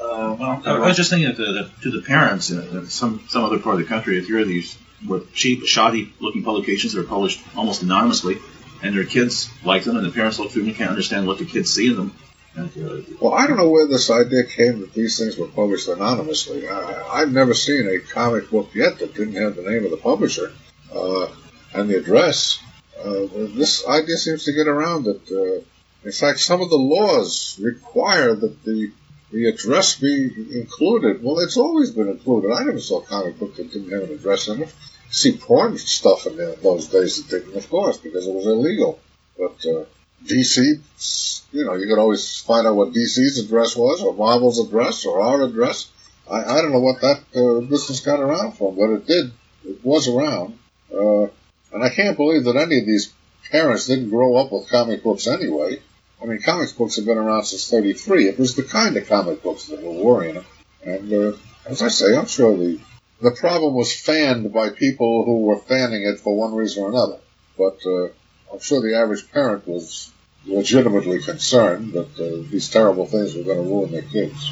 Uh, well, I was just thinking that the, the, to the parents in uh, some, some other part of the country, if you're these were cheap, shoddy-looking publications that are published almost anonymously, and their kids like them, and the parents look through them and can't understand what the kids see in them. And, uh, well, I don't know where this idea came that these things were published anonymously. I, I've never seen a comic book yet that didn't have the name of the publisher uh, and the address. Uh, this idea seems to get around that. Uh, in fact, some of the laws require that the the address be included. Well, it's always been included. I never saw a comic book that didn't have an address in it. See porn stuff in there those days that didn't, of course, because it was illegal. But uh, D C, you know, you could always find out what D C's address was, or Marvel's address, or our address. I, I don't know what that uh, business got around from, but it did. It was around. Uh, and I can't believe that any of these parents didn't grow up with comic books anyway. I mean, comic books have been around since thirty-three. It was the kind of comic books that were worrying them. And uh, as I say, I'm sure the, the problem was fanned by people who were fanning it for one reason or another. But uh, I'm sure the average parent was legitimately concerned that uh, these terrible things were going to ruin their kids.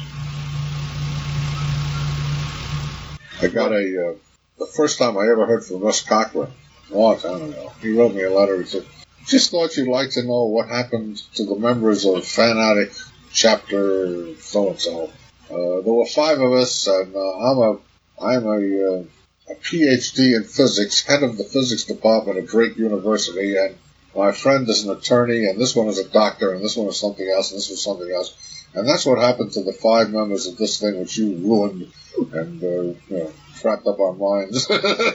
I got a... Uh, the first time I ever heard from Russ Cochran, a long time ago, he wrote me a letter. He said, "Just thought you'd like to know what happened to the members of Fanatic Chapter so-and-so. Uh, there were five of us, and uh, I'm a I'm a, uh, a P H D in physics, head of the physics department at Drake University, and my friend is an attorney, and this one is a doctor, and this one is something else, and this was something else. And that's what happened to the five members of this thing which you ruined and uh, you know, trapped up our minds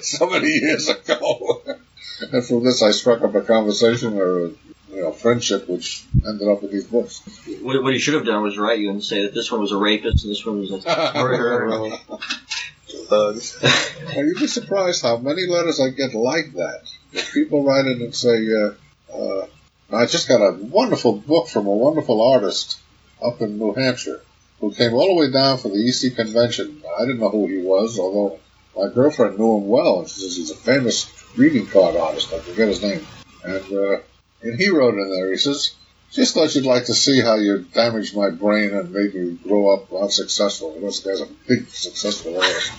so many years ago." And from this, I struck up a conversation or a, you know, friendship, which ended up with these books. What, what he should have done was write you and say that this one was a rapist and this one was a murderer. uh, You'd be surprised how many letters I get like that. People write in and say, uh, uh, "I just got a wonderful book from a wonderful artist up in New Hampshire who came all the way down for the E C convention. I didn't know who he was, although my girlfriend knew him well, and she says he's a famous greeting card artist, I forget his name. And uh, and he wrote in there, he says, "Just thought you'd like to see how you damaged my brain and made me grow up unsuccessful." And this guy's a big, successful artist.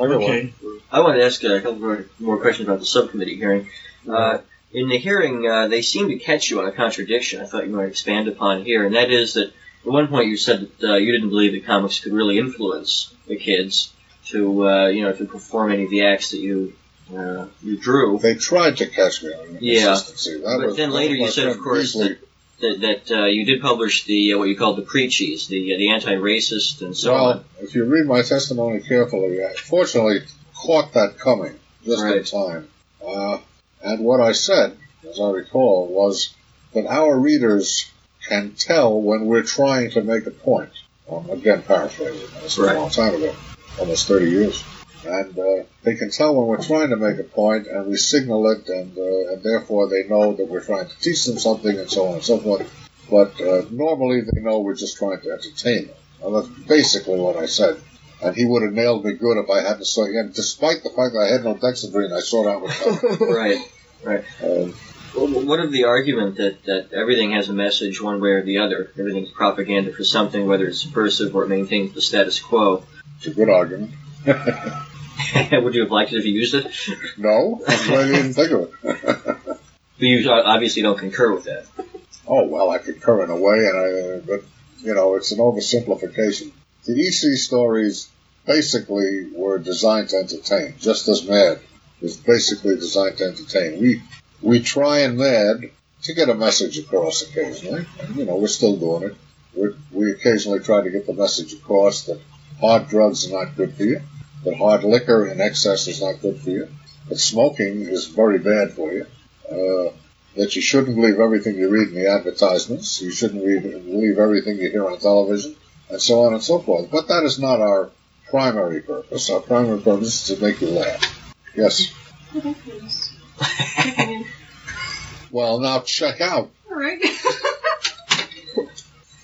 Okay. I want to ask a couple more questions about the subcommittee hearing. Uh, in the hearing, uh, they seemed to catch you on a contradiction I thought you might expand upon here, and that is that at one point you said that uh, you didn't believe that comics could really influence the kids to uh, you know, to perform any of the acts that you uh, you drew. They tried to catch me on inconsistency. Yeah, but was, then later you said, of course, that, that, that uh, you did publish the uh, what you called the preachies, the uh, the anti-racist and so well, on. Well, if you read my testimony carefully, I fortunately caught that coming just right in time. Uh, and what I said, as I recall, was that our readers can tell when we're trying to make a point. Um, again, paraphrasing. This was right. a long time ago. Almost thirty years. And uh, they can tell when we're trying to make a point, and we signal it, and uh, and therefore they know that we're trying to teach them something, and so on and so forth. But uh, normally they know we're just trying to entertain them. Now, that's basically what I said. And he would have nailed me good if I hadn't said again, despite the fact that I had no Dexedrine, I saw that with him. Right, right. Um, What of the argument that, that everything has a message one way or the other? Everything's propaganda for something, whether it's subversive or it maintains the status quo. It's a good argument. Would you have liked it if you used it? No, I'm glad you didn't think of it. But you obviously don't concur with that. Oh, well, I concur in a way, and I, but, you know, it's an oversimplification. The E C stories basically were designed to entertain, just as Mad was basically designed to entertain. We... We try in Mad to get a message across occasionally. And, you know, we're still doing it. We're, we occasionally try to get the message across that hard drugs are not good for you, that hard liquor in excess is not good for you, that smoking is very bad for you, uh, that you shouldn't believe everything you read in the advertisements, you shouldn't read, believe everything you hear on television, and so on and so forth. But that is not our primary purpose. Our primary purpose is to make you laugh. Yes? Well, now check out. All right.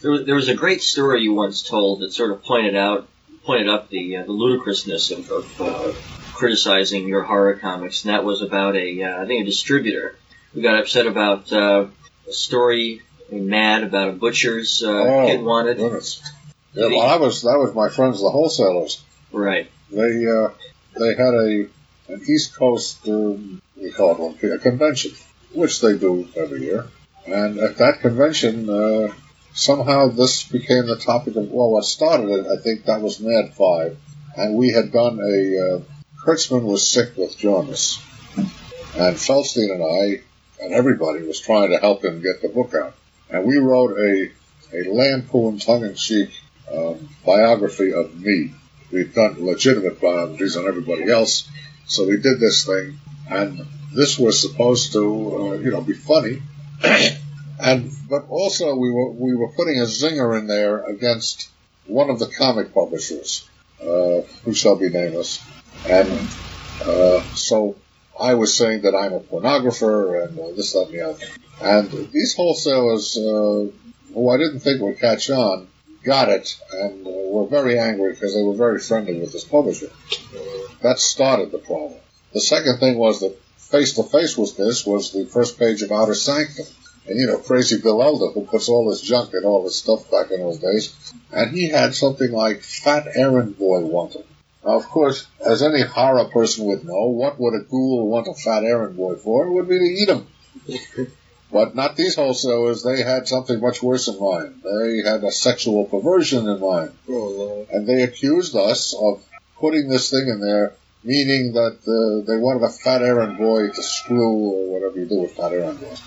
there, there was a great story you once told that sort of pointed out, pointed up the uh, the ludicrousness of, of uh, criticizing your horror comics, and that was about a, uh, I think, a distributor who got upset about uh, a story, Mad, about a butcher's uh, oh, kid wanted. Goodness. Yeah, well, I was that was my friends, the wholesalers. Right. They uh, they had a an East Coast um, we call it one a convention, which they do every year. And at that convention, uh, somehow this became the topic of well, what started it. I think that was Mad Five, and we had done a uh, Kurtzman was sick with jaundice, and Feldstein and I and everybody was trying to help him get the book out. And we wrote a a Lampoon tongue-in-cheek Um, biography of me. We've done legitimate biographies on everybody else, so we did this thing, and this was supposed to, uh, you know, be funny. and but also we were we were putting a zinger in there against one of the comic publishers, uh, who shall be nameless. And uh, so I was saying that I'm a pornographer and uh, this, that, and the other. And these wholesalers, uh, who I didn't think would catch on, got it, and uh, were very angry because they were very friendly with this publisher. That started the problem. The second thing was that face-to-face with this was the first page of Outer Sanctum. And, you know, crazy Bill Elder, who puts all this junk and all this stuff back in those days, and he had something like Fat Errand Boy Wanted. Now, of course, as any horror person would know, what would a ghoul want a fat errand boy for? It would be to eat him. But not these wholesalers. They had something much worse in mind. They had a sexual perversion in mind. Oh, and they accused us of putting this thing in there, meaning that uh, they wanted a fat errand boy to screw, or whatever you do with fat errand boys.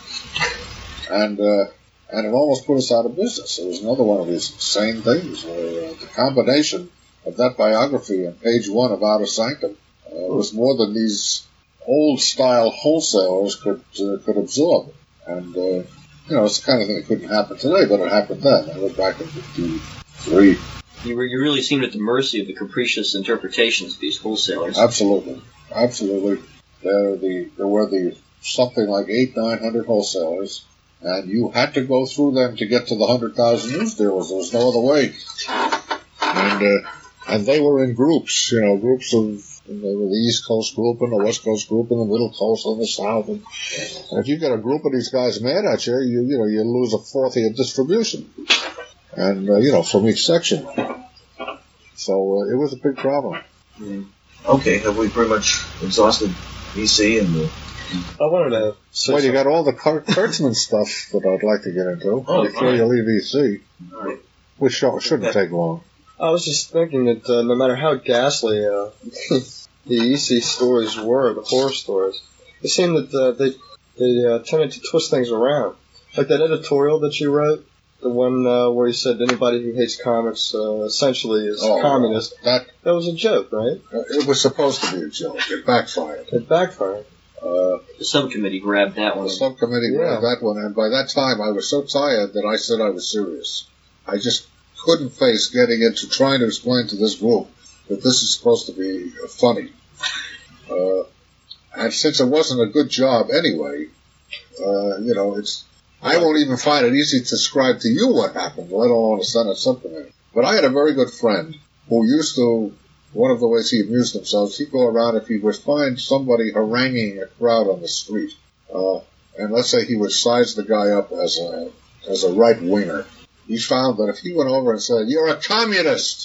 And uh, and it almost put us out of business. It was another one of these insane things where uh, the combination of that biography and page one of Outer Sanctum uh, was more than these old-style wholesalers could uh, could absorb. And, uh, you know, it's the kind of thing that couldn't happen today, but it happened then. I was back in fifty-three. You were, you really seemed at the mercy of the capricious interpretations of these wholesalers. Absolutely. Absolutely. There, the, there were the something like eight, nine hundred wholesalers, and you had to go through them to get to the hundred thousand news dealers. There was no other way. And uh, and they were in groups, you know, groups of... And they were the East Coast group and the West Coast group and the Middle Coast and the South. And, and if you get a group of these guys mad at you, you, you know, you lose a fourth of your distribution. And, uh, you know, from each section. So uh, it was a big problem. Mm. Okay, have we pretty much exhausted E C and the... I wanted to... Well, you got all the Kurtzman stuff that I'd like to get into. Oh, before right. you leave E C. All right. Which shouldn't take long. I was just thinking that uh, no matter how ghastly uh, the E C stories were, the horror stories, it seemed that uh, they they uh, tended to twist things around. Like that editorial that you wrote, the one uh, where you said anybody who hates comics uh, essentially is oh, a communist. That that was a joke, right? It was supposed to be a joke. It backfired. It backfired. Uh, the subcommittee grabbed that one. The subcommittee yeah. grabbed that one, and by that time I was so tired that I said I was serious. I just... couldn't face getting into trying to explain to this group that this is supposed to be funny. Uh, and since it wasn't a good job anyway, uh, you know, it's I won't even find it easy to describe to you what happened, let alone a sentence something. But I had a very good friend who used to, one of the ways he amused himself, he'd go around if he would find somebody haranguing a crowd on the street. Uh, and let's say he would size the guy up as a as a right-winger. He found that if he went over and said, "You're a communist,"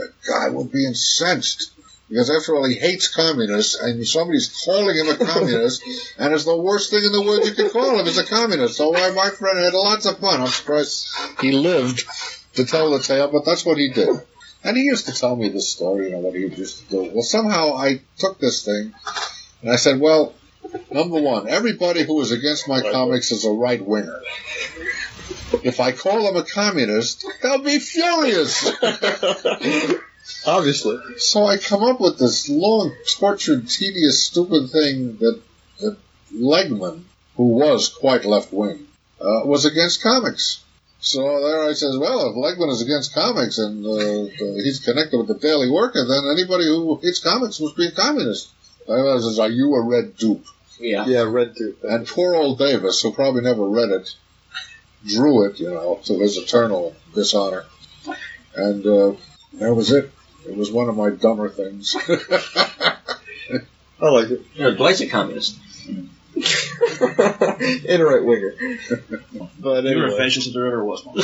the guy would be incensed. Because after all, he hates communists, and somebody's calling him a communist, and it's the worst thing in the world you could call him is a communist. So my friend had lots of fun. I'm surprised he lived to tell the tale, but that's what he did. And he used to tell me this story, you know, what he used to do. Well, somehow I took this thing, and I said, well, Number one, everybody who is against my comics is a right-winger. If I call them a communist, they'll be furious. Obviously. So I come up with this long, tortured, tedious, stupid thing that, that Legman, who was quite left-wing, uh, was against comics. So there I says, well, if Legman is against comics and uh, he's connected with the Daily Worker, then anybody who hates comics must be a communist. I says, are you a red dupe? Yeah. Yeah, red dupe. And poor old Davis, who probably never read it, drew it, you know, to his eternal dishonor. And uh, that was it. It was one of my dumber things. I like it. Yeah, Dwight's a communist. In a right winger. But anyway. You were a fascist if there ever was one.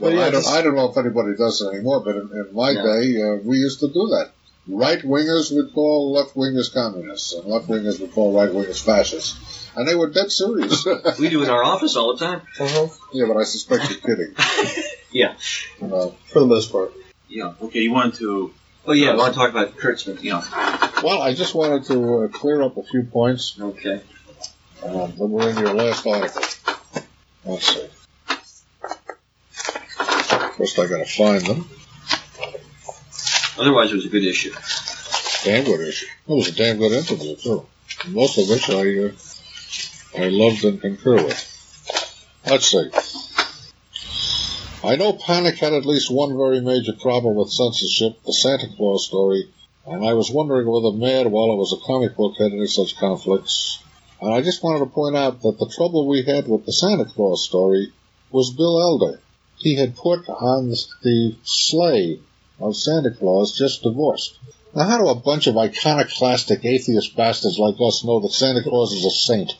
Well, yeah, I, don't, I don't know if anybody does it anymore, but in, in my no. day, uh, we used to do that. Right wingers would call left wingers communists, and left wingers would call right wingers fascists. And they were dead serious. We do in our office all the time. Uh-huh. Yeah, but I suspect you're kidding. Yeah. Uh, for the most part. Yeah, okay, you wanted to. Oh, yeah, I want to talk about Kurtzman. Yeah. Well, I just wanted to uh, clear up a few points. Okay. Um, that were in your last article. Let's see. First, I got to find them. Otherwise, it was a good issue. Damn good issue. It was a damn good interview, too. Most of which I, uh, I loved and concur with. Let's see. I know Panic had at least one very major problem with censorship, the Santa Claus story, and I was wondering whether Mad, while it was a comic book, had any such conflicts. And I just wanted to point out that the trouble we had with the Santa Claus story was Bill Elder. He had put on the sleigh of Santa Claus, just divorced. Now, how do a bunch of iconoclastic atheist bastards like us know that Santa Claus is a saint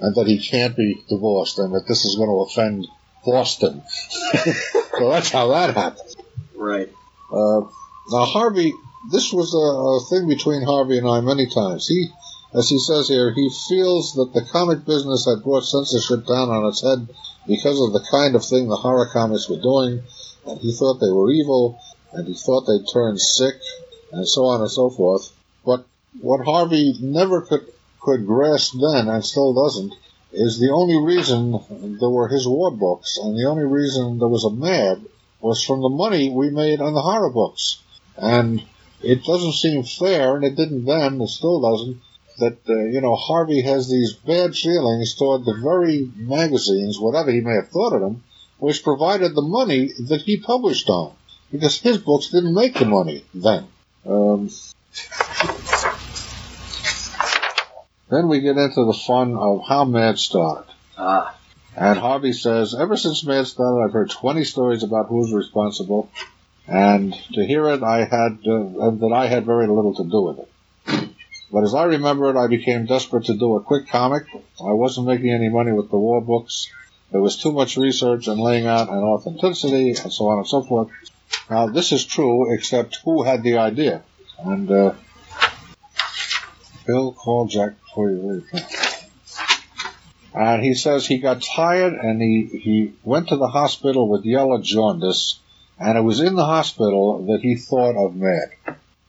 and that he can't be divorced and that this is going to offend Boston? So that's how that happened. Right. Uh, now, Harvey, this was a, a thing between Harvey and I many times. He, as he says here, he feels that the comic business had brought censorship down on its head because of the kind of thing the horror comics were doing, and he thought they were evil, and he thought they'd turn sick, and so on and so forth. But what Harvey never could, could grasp then, and still doesn't, is the only reason there were his war books, and the only reason there was a Mad, was from the money we made on the horror books. And it doesn't seem fair, and it didn't then, it still doesn't, that, uh, you know, Harvey has these bad feelings toward the very magazines, whatever he may have thought of them, which provided the money that he published on, because his books didn't make the money then. Um... Then we get into the fun of how Mad started. Ah. And Harvey says, ever since Mad started, I've heard twenty stories about who's responsible, and to hear it, I had uh, that I had very little to do with it. But as I remember it, I became desperate to do a quick comic. I wasn't making any money with the war books. There was too much research and laying out and authenticity, and so on and so forth. Now, this is true, except who had the idea? And, uh, Bill called Jack before you leave. And he says he got tired and he, he went to the hospital with yellow jaundice, and it was in the hospital that he thought of Mad.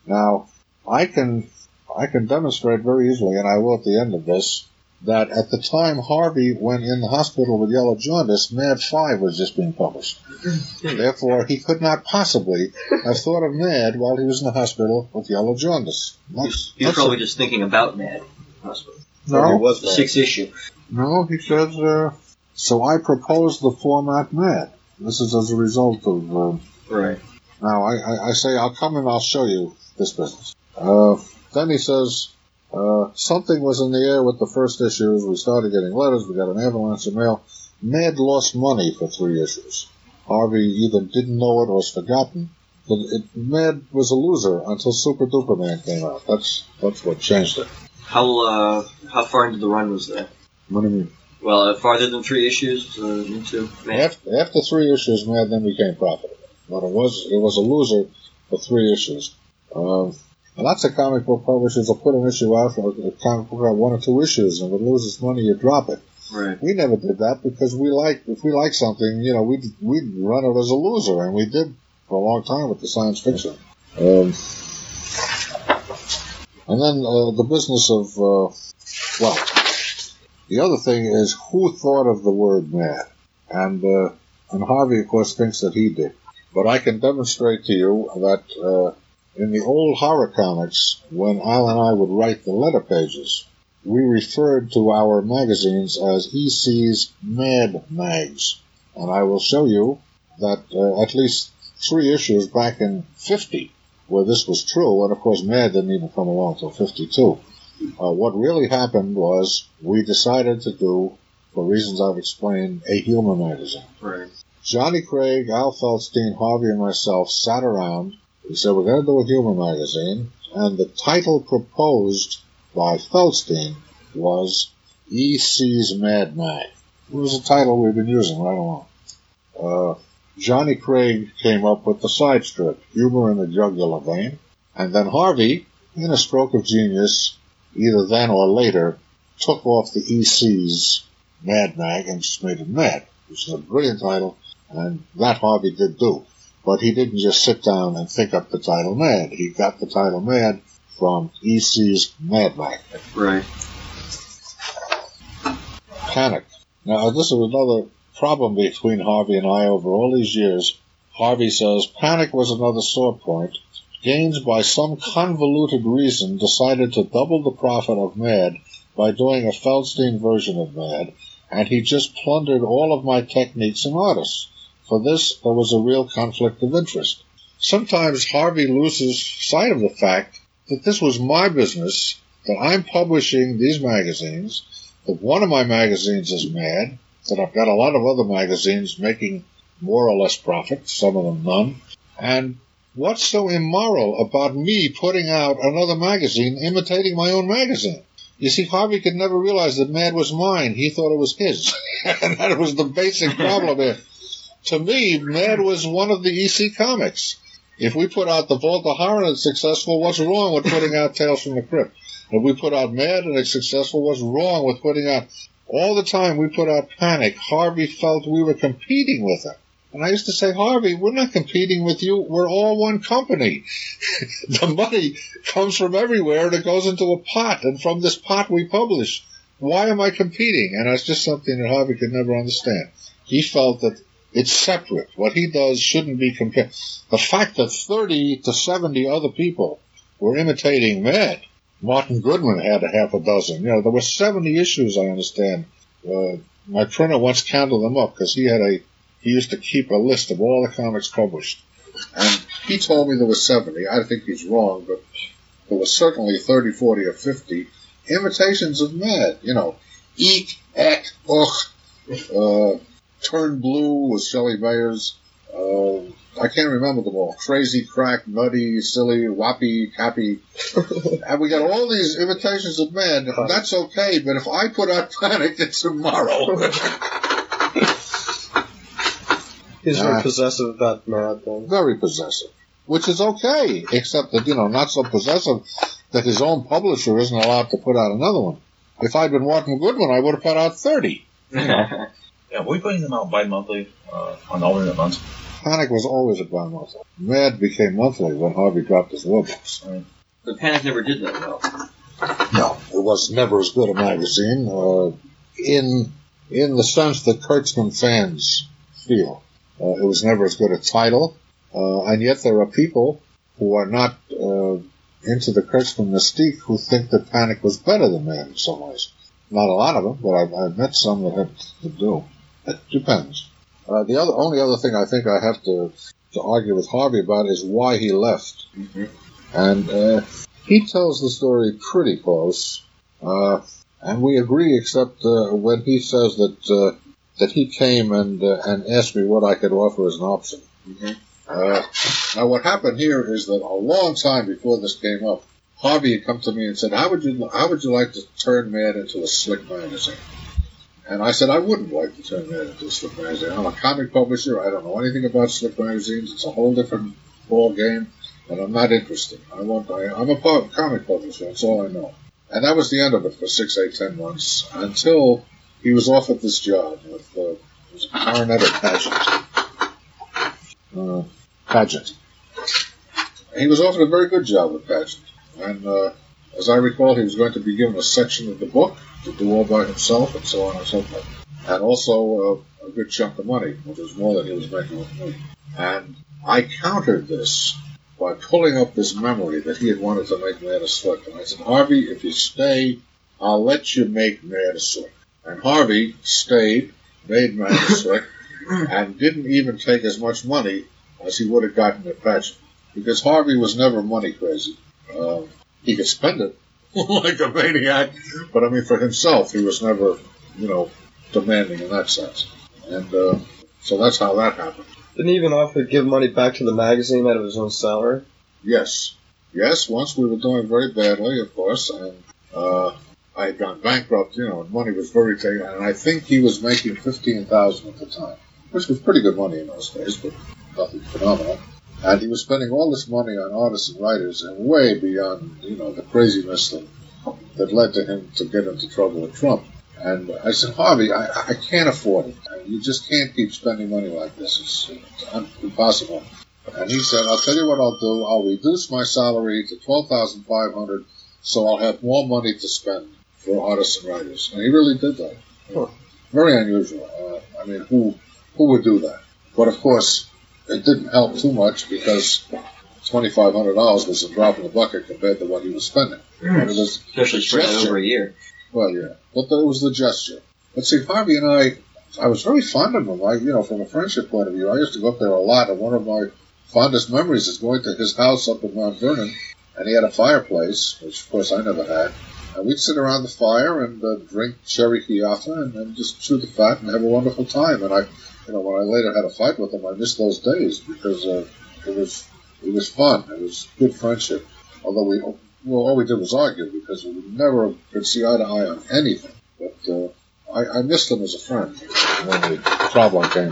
Now, I can I can demonstrate very easily, and I will at the end of this, that at the time Harvey went in the hospital with yellow jaundice, Mad five was just being published. Therefore, he could not possibly have thought of Mad while he was in the hospital with yellow jaundice. That's, he was probably a, just thinking about Mad. No. It was the sixth issue. No, he said, uh, so I proposed the format Mad. This is as a result of... Uh, right. Now, I, I, I say, I'll come and I'll show you this business. Uh, then he says... Uh, something was in the air with the first issues. We started getting letters. We got an avalanche of mail. Mad lost money for three issues. Harvey either didn't know it or was forgotten. But it, Mad was a loser until Super Duper Man came out. That's that's what changed it. How uh, how far into the run was that? What do you mean? Well, uh, farther than three issues uh, into Mad. After, after three issues, Mad then became profitable. But it was it was a loser for three issues. Uh, Lots of comic book publishers will put an issue out for a comic book out one or two issues, and if it loses money, you drop it. Right. We never did that because we like if we like something, you know, we'd we'd run it as a loser, and we did for a long time with the science fiction. Um, And then uh, the business of, uh, well, the other thing is who thought of the word mad? And uh, and Harvey, of course, thinks that he did. But I can demonstrate to you that uh, in the old horror comics, when Al and I would write the letter pages, we referred to our magazines as E C's Mad Mags. And I will show you that uh, at least three issues back in fifty where this was true, and of course Mad didn't even come along until fifty-two. Uh, what really happened was we decided to do, for reasons I've explained, a humor magazine. Right. Johnny Craig, Al Feldstein, Harvey, and myself sat around. We said, we're going to do a humor magazine, and the title proposed by Feldstein was E C's Mad Mag. It was a title we've been using right along. Uh, Johnny Craig came up with the side strip, Humor in the Jugular Vein, and then Harvey, in a stroke of genius, either then or later, took off the E C's Mad Mag and just made it Mad, which is a brilliant title, and that Harvey did do. But he didn't just sit down and think up the title Mad. He got the title Mad from E C's Mad Mag. Right. Panic. Now, this is another problem between Harvey and I over all these years. Harvey says, Panic was another sore point. Gaines, by some convoluted reason, decided to double the profit of Mad by doing a Feldstein version of Mad, and he just plundered all of my techniques and artists. For this, there was a real conflict of interest. Sometimes Harvey loses sight of the fact that this was my business, that I'm publishing these magazines, that one of my magazines is Mad, that I've got a lot of other magazines making more or less profit, some of them none, and what's so immoral about me putting out another magazine imitating my own magazine? You see, Harvey could never realize that Mad was mine. He thought it was his. And that was the basic problem here. To me, Mad was one of the E C comics. If we put out The Vault of Horror and it's successful, what's wrong with putting out Tales from the Crypt? If we put out Mad and it's successful, what's wrong with putting out... All the time we put out Panic, Harvey felt we were competing with him. And I used to say, Harvey, we're not competing with you. We're all one company. The money comes from everywhere, and it goes into a pot. And from this pot we publish. Why am I competing? And that's just something that Harvey could never understand. He felt that it's separate. What he does shouldn't be compared. The fact that thirty to seventy other people were imitating Mad. Martin Goodman had a half a dozen. You know, there were seventy issues, I understand. Uh, my printer once counted them up because he had a, he used to keep a list of all the comics published. And he told me there were seventy. I think he's wrong, but there were certainly thirty, forty, or fifty imitations of Mad. You know, Eek, Ek, Uch, uh, Turn Blue with Shelley Mayer's. Uh, I can't remember them all. Crazy, Cracked, Nutty, Silly, Whoppy, Happy. And we got all these imitations of Mad. That's okay, but if I put out Panic, it's immoral. He's very uh, possessive about Mad, though. Very possessive. Which is okay, except that, you know, not so possessive that his own publisher isn't allowed to put out another one. If I'd been Martin Goodman, I would have put out thirty. You know? Yeah, we're putting them out bi-monthly uh, on alternate months. Panic was always a bi-monthly. Mad became monthly when Harvey dropped his war books. Right. But Panic never did that well. No, it was never as good a magazine uh, in in the sense that Kurtzman fans feel. Uh, it was never as good a title, uh, and yet there are people who are not uh, into the Kurtzman mystique who think that Panic was better than Mad in some ways. Not a lot of them, but I've, I've met some that have to do. It depends. Uh, the other, only other thing I think I have to, to argue with Harvey about is why he left. Mm-hmm. And uh, he tells the story pretty close, uh, and we agree, except uh, when he says that uh, that he came and uh, and asked me what I could offer as an option. Mm-hmm. Uh, now, what happened here is that a long time before this came up, Harvey had come to me and said, "How would you how would you like to turn Mad into a slick magazine?" And I said, I wouldn't like to turn that into a slick magazine. I'm a comic publisher. I don't know anything about slick magazines. It's a whole different ball game, and I'm not interested. I want, I, I'm a pub, comic publisher. That's all I know. And that was the end of it for six, eight, ten months, until he was offered this job with uh, Coronet or Pageant. Uh, Pageant. He was offered a very good job with Pageant. And uh, As I recall, he was going to be given a section of the book to do all by himself and so on and so forth. And also uh, a good chunk of money, which was more than he was making with me. And I countered this by pulling up this memory that he had wanted to make Mad as Slick. And I said, Harvey, if you stay, I'll let you make Mad as Slick. And Harvey stayed, made Mad as Slick, and didn't even take as much money as he would have gotten at Pageant. Because Harvey was never money crazy. Uh, he could spend it like a maniac, but I mean for himself, he was never, you know, demanding in that sense. And uh, so that's how that happened. Didn't he even offer to give money back to the magazine out of his own salary? Yes. Yes, once we were doing very badly, of course, and uh, I had gone bankrupt, you know, and money was very taken, and I think he was making fifteen thousand dollars at the time, which was pretty good money in those days, but nothing phenomenal. And he was spending all this money on artists and writers and way beyond, you know, the craziness that, that led to him to get into trouble with Trump. And I said, Harvey, I, I can't afford it. You just can't keep spending money like this. It's, it's impossible. And he said, I'll tell you what I'll do. I'll reduce my salary to twelve thousand five hundred dollars so I'll have more money to spend for artists and writers. And he really did that. Huh. Very unusual. Uh, I mean, who who would do that? But, of course, it didn't help too much because twenty-five hundred dollars was a drop in the bucket compared to what he was spending. Mm. And it was especially spread over a year. Well, yeah. But it was the gesture. But see, Harvey and I, I was very fond of him. I, you know, from a friendship point of view, I used to go up there a lot. And one of my fondest memories is going to his house up in Mount Vernon. And he had a fireplace, which, of course, I never had. And we'd sit around the fire and uh, drink cherry chiaffa and, and just chew the fat and have a wonderful time. And I... You know, when I later had a fight with him, I missed those days because uh, it was it was fun. It was good friendship. Although we, well, all we did was argue because we never could see eye to eye on anything. But uh, I, I missed him as a friend when the problem came.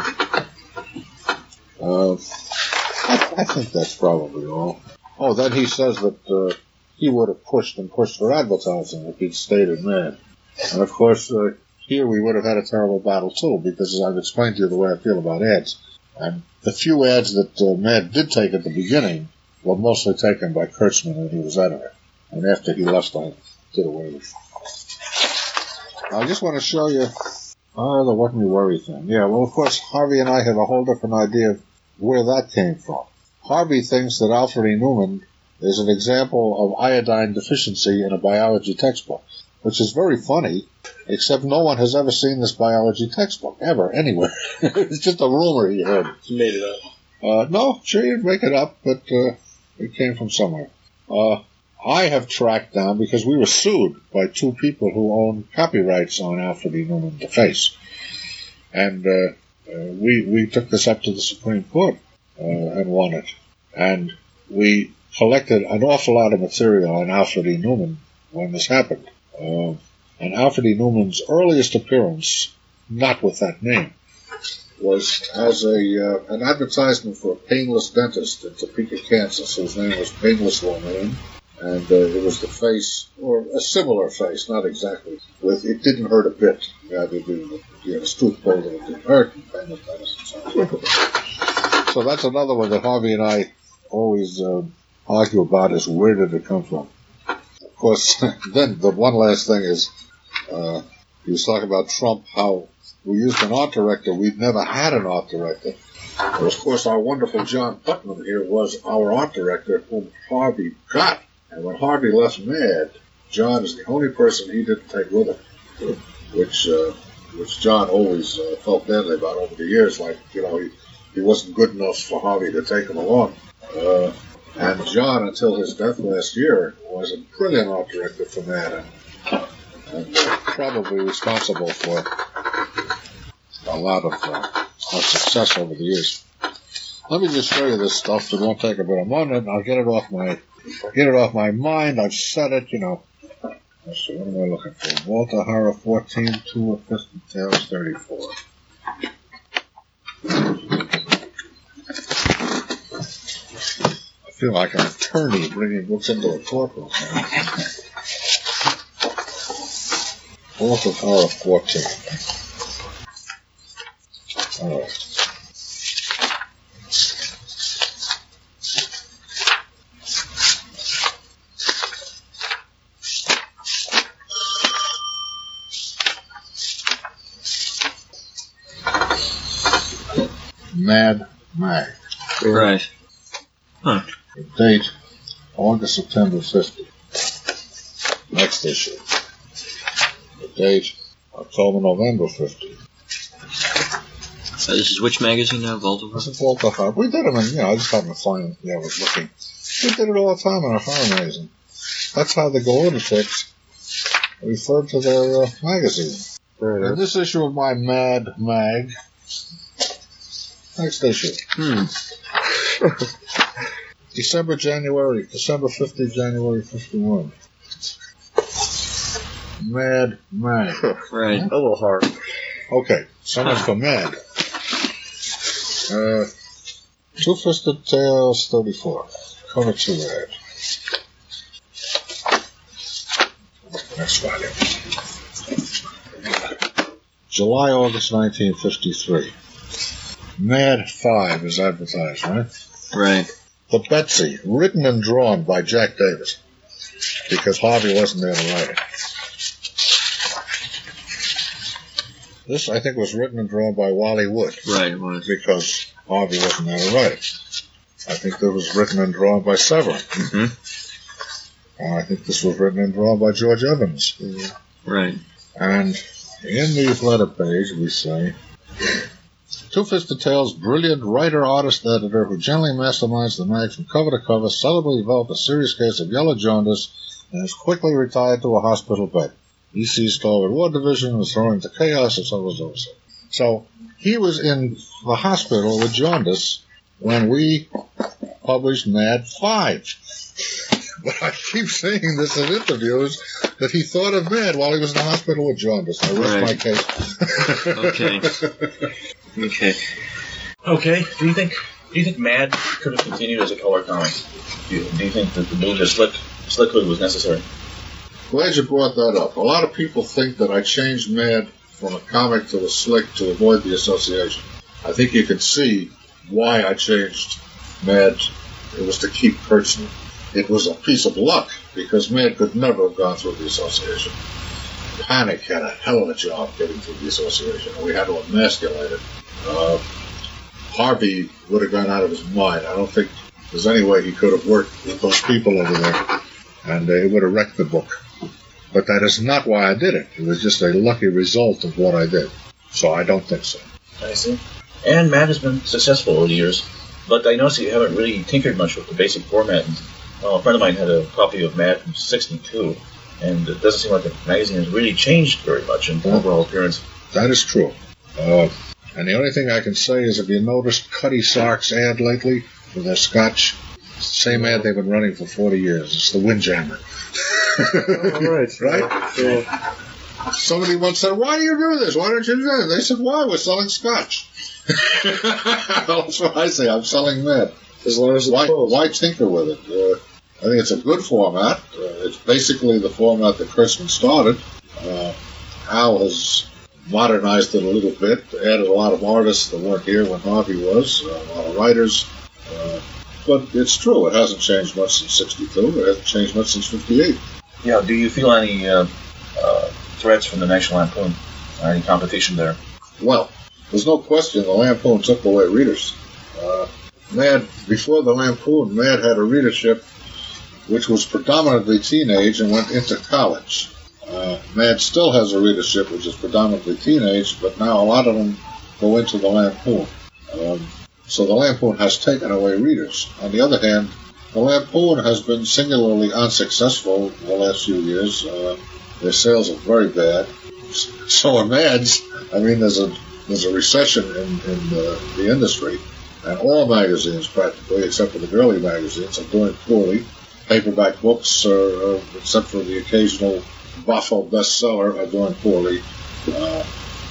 Uh, I, I think that's probably all. Oh, then he says that uh, he would have pushed and pushed for advertising if he'd stayed in there. And of course. Uh, Here we would have had a terrible battle, too, because as I've explained to you the way I feel about ads. And the few ads that uh, Mad did take at the beginning were mostly taken by Kurtzman when he was editor. And after he left, I did away with it. I just want to show you oh, the what me worry thing. Yeah, well, of course, Harvey and I have a whole different idea of where that came from. Harvey thinks that Alfred E. Newman is an example of iodine deficiency in a biology textbook. Which is very funny, except no one has ever seen this biology textbook, ever, anywhere. It's just a rumor he heard. He made it up. Uh, no, sure, you'd make it up, but uh, it came from somewhere. Uh, I have tracked down, because we were sued by two people who own copyrights on Alfred E. Newman the Face. And uh, uh, we, we took this up to the Supreme Court uh, and won it. And we collected an awful lot of material on Alfred E. Newman when this happened. Uh, and Alfred E. Newman's earliest appearance, not with that name, was as a uh, an advertisement for a painless dentist in Topeka, Kansas. His name was Painless Lomain, and uh, it was the face, or a similar face, not exactly. With it didn't hurt a bit. Yeah, they did. You had a tooth pulled and it didn't hurt. And painless dentist and so on. So that's another one that Harvey and I always uh, argue about: is where did it come from? Of course, then the one last thing is, uh, he was talking about Trump, how we used an art director. We'd never had an art director. But of course, our wonderful John Putnam here was our art director whom Harvey got. And when Harvey left Mad, John is the only person he didn't take with him, which uh, which John always uh, felt badly about over the years. Like, you know, he, he wasn't good enough for Harvey to take him along. Uh, And John, until his death last year, was a brilliant art director for Mad and probably responsible for a lot of uh, our success over the years. Let me just show you this stuff. It won't take about a moment. I'll get it off my get it off my mind. I've said it, you know. Let's see, what am I looking for? Walter Harra, fourteen, Two Fisted Tales, thirty-four. I feel like an attorney bringing books into a courtroom. Fourth of Horror fourteen. All right. Mad Mag. Right. Huh. Date, August, September fifty. Next issue. The date, October, November fifty. Uh, this is which magazine now, Volta? This is Volta Farm. We did them in, you know, I just happened to find it. Yeah, I was looking. We did it all the time in our farm magazine. That's how the Galactics referred to their uh, magazine. There it is. This issue of my Mad Mag. Next issue. Hmm. December, January. December fifty, January fifty-one. Mad Mag. Right. Huh? A little hard. Okay. So much huh. for Mad. Uh, Two Fisted Tales thirty-four. Cover two red. Next volume. July, August nineteen fifty-three. Mad five is advertised, right? Right. The Betsy, written and drawn by Jack Davis, because Harvey wasn't there to write it. This, I think, was written and drawn by Wally Wood. Right, right. Because Harvey wasn't there to write it. I think this was written and drawn by Severin. Mm-hmm. And I think this was written and drawn by George Evans. Right. And in the letter page, we say... Two Fisted Tales' brilliant writer, artist, editor, who generally masterminds the mag from cover to cover, suddenly developed a serious case of yellow jaundice and is quickly retired to a hospital bed. E. C. Starwood War Division was thrown into chaos as so was also. So he was in the hospital with jaundice when we published Mad Five. But I keep saying this in interviews, that he thought of Mad while he was in the hospital with jaundice. I rest right. my case. Okay. Okay. Okay. Do you think do you think Mad could have continued as a color comic? Do you, do you think that the move to slick slickwood was necessary? Glad you brought that up. A lot of people think that I changed Mad from a comic to a slick to avoid the association. I think you can see why I changed Mad. It was to keep Kurtzman. It was a piece of luck, because Mad could never have gone through the association. Panic had a hell of a job getting through the association, and we had to emasculate it. Uh, Harvey would have gone out of his mind. I don't think there's any way he could have worked with those people over there, and they would have wrecked the book. But that is not why I did it. It was just a lucky result of what I did. So I don't think so. I see. And Mad has been successful over the years, but I notice you haven't really tinkered much with the basic format. Well, a friend of mine had a copy of Mad from sixty-two, and it doesn't seem like the magazine has really changed very much in well, overall appearance. That is true. Uh, And the only thing I can say is, if you noticed Cutty Sark's ad lately for their scotch, it's the same ad they've been running for forty years. It's the Windjammer. All right. Right? Yeah. Somebody once said, why do you do this? Why don't you do it? They said, why? We're selling scotch. That's what I say. I'm selling that. As long as it's why, why tinker with it? Uh, I think it's a good format. Uh, it's basically the format that Kurtzman started. Uh, Al has... modernized it a little bit, added a lot of artists that weren't here when Harvey was, uh, a lot of writers. Uh, but it's true, it hasn't changed much since sixty-two, it hasn't changed much since fifty-eight. Yeah, do you feel any uh, uh, threats from the National Lampoon, or any competition there? Well, there's no question the Lampoon took away readers. Uh, Mad, before the Lampoon, Mad had a readership which was predominantly teenage and went into college. Uh, Mad still has a readership which is predominantly teenage, but now a lot of them go into the Lampoon. Um, so the Lampoon has taken away readers. On the other hand, the Lampoon has been singularly unsuccessful the last few years. Uh, their sales are very bad. So are Mad's. I mean, there's a there's a recession in, in the, the industry, and all magazines practically, except for the girly magazines, are doing poorly. Paperback books, are, uh, except for the occasional Buffo bestseller, are doing poorly. Uh,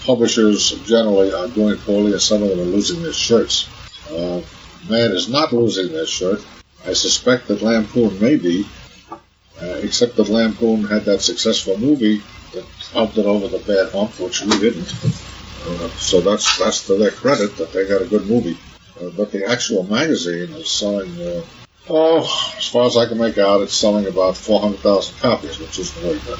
publishers generally are doing poorly, and some of them are losing their shirts. Uh, Mad is not losing their shirt. I suspect that Lampoon may be, uh, except that Lampoon had that successful movie that helped it over the bad hump, which we didn't. Uh, so that's that's to their credit that they got a good movie. Uh, but the actual magazine is selling. Uh, Oh, as far as I can make out, it's selling about four hundred thousand copies, which isn't very good.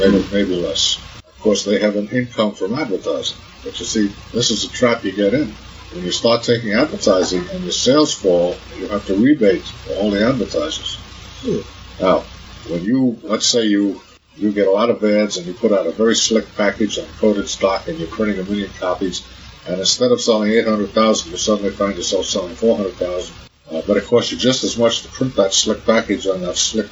Maybe, maybe less. Of course, they have an income from advertising. But you see, this is a trap you get in. When you start taking advertising and your sales fall, you have to rebate for all the advertisers. Hmm. Now, when you, let's say you you get a lot of ads and you put out a very slick package on coated stock and you're printing a million copies, and instead of selling eight hundred thousand, you suddenly find yourself selling four hundred thousand. Uh, but it costs you just as much to print that slick package on that slick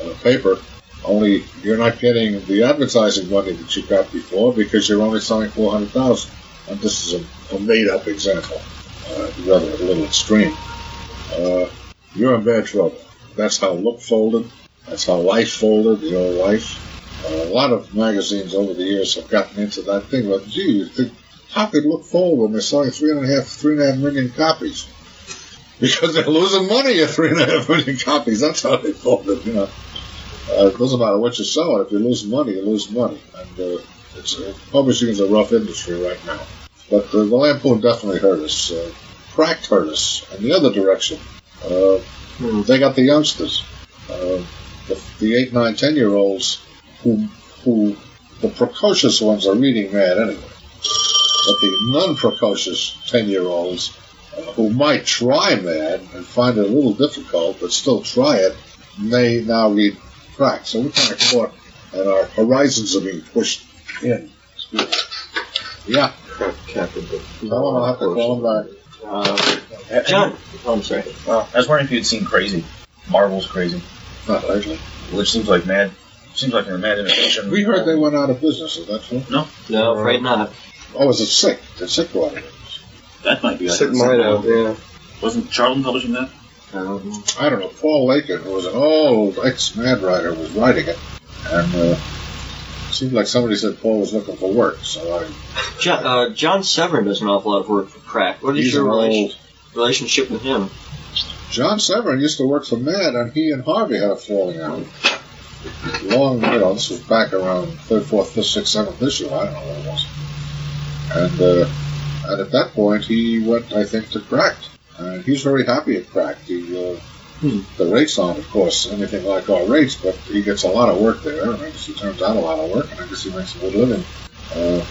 uh, paper, only you're not getting the advertising money that you got before because you're only selling four hundred thousand. And this is a, a made-up example, uh, rather a little extreme. Uh, you're in bad trouble. That's how Look folded. That's how Life folded, the old Life. Uh, a lot of magazines over the years have gotten into that thing. But, gee, how could Look fold when they're selling three and a half, three and a half million copies? Because they're losing money at three and a half million copies. That's how they folded, you know. Uh, it doesn't matter what you sell. If you lose money, you lose money. And uh, it's, uh, publishing is a rough industry right now. But uh, the Lampoon definitely hurt us. Uh, Cracked hurt us. And the other direction, uh, hmm. they got the youngsters, uh, the, the eight, nine, ten-year-olds, who, who the precocious ones are reading mad anyway. But the non-precocious ten-year-olds uh, who might try mad and find it a little difficult, but still try it, may now read Cracked. So we're kind of caught, and our horizons are being pushed in. Yeah. Captain. I will have to call him back. Uh, John. Oh, I'm sorry. Uh, I was wondering if you had seen Crazy. Marvel's Crazy. Not lately. Which seems like mad. Seems like an mad imitation. We heard they went out of business. Is that true? No. No, afraid not. Oh, is it Sick? Did Sick go out of business? That might be. Sick might have. Yeah. Wasn't Charlton publishing that? Um, I don't know. Paul Lakin, who was an old ex-Mad writer, was writing it, and uh, it seemed like somebody said Paul was looking for work. So I, John, uh, John Severin does an awful lot of work for Crack. What is your rela- relationship with him? John Severin used to work for Mad, and he and Harvey had a falling out. Long, you know, this was back around third, fourth, fifth, sixth, seventh issue. I don't know what it was. And uh, and at that point, he went, I think, to Crack. And he's very happy at Cracked. He, uh, hmm. The rates aren't, of course, anything like our rates, but he gets a lot of work there, and I guess he turns out a lot of work, and I guess he makes a good living. Uh,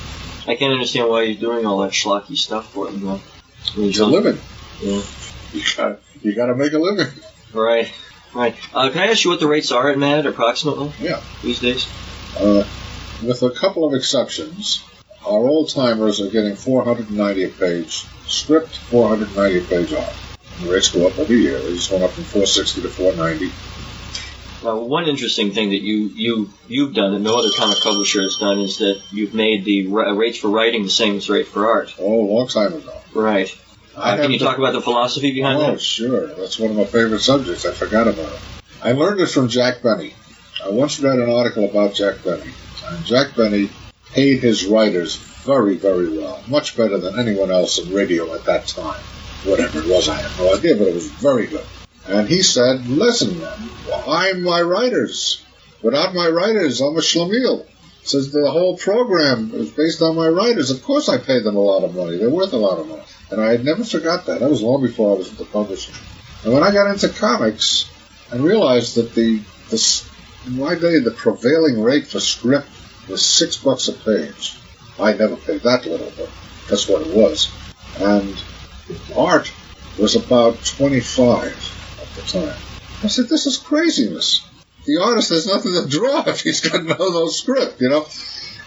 I can't understand why he's doing all that schlocky stuff for him, though. It's a living. Yeah. You gotta, you gotta make a living. Right, right. Uh, can I ask you what the rates are at Mad, approximately? Yeah. These days? Uh, with a couple of exceptions, our old-timers are getting four hundred ninety a page script, four hundred ninety a page art. And the rates go up every year. They just went up from four sixty to four ninety. Now, one interesting thing that you, you, you've done that no other comic publisher has done is that you've made the r- rates for writing the same as rate for art. Oh, a long time ago. Right. Uh, can you talk about the philosophy behind oh, that? Oh, sure. That's one of my favorite subjects. I forgot about it. I learned it from Jack Benny. I once read an article about Jack Benny. And Jack Benny paid his writers very, very well, much better than anyone else in radio at that time. Whatever it was, I have no idea, but it was very good. And he said, listen, man, I'm my writers. Without my writers, I'm a schlemiel. Says the whole program is based on my writers. Of course I paid them a lot of money. They're worth a lot of money. And I had never forgot that. That was long before I was into publishing. And when I got into comics and realized that the, the in my day, the prevailing rate for script was six bucks a page. I never paid that little, but that's what it was. And art was about twenty-five at the time. I said, this is craziness. The artist has nothing to draw if he's got no, no script, you know.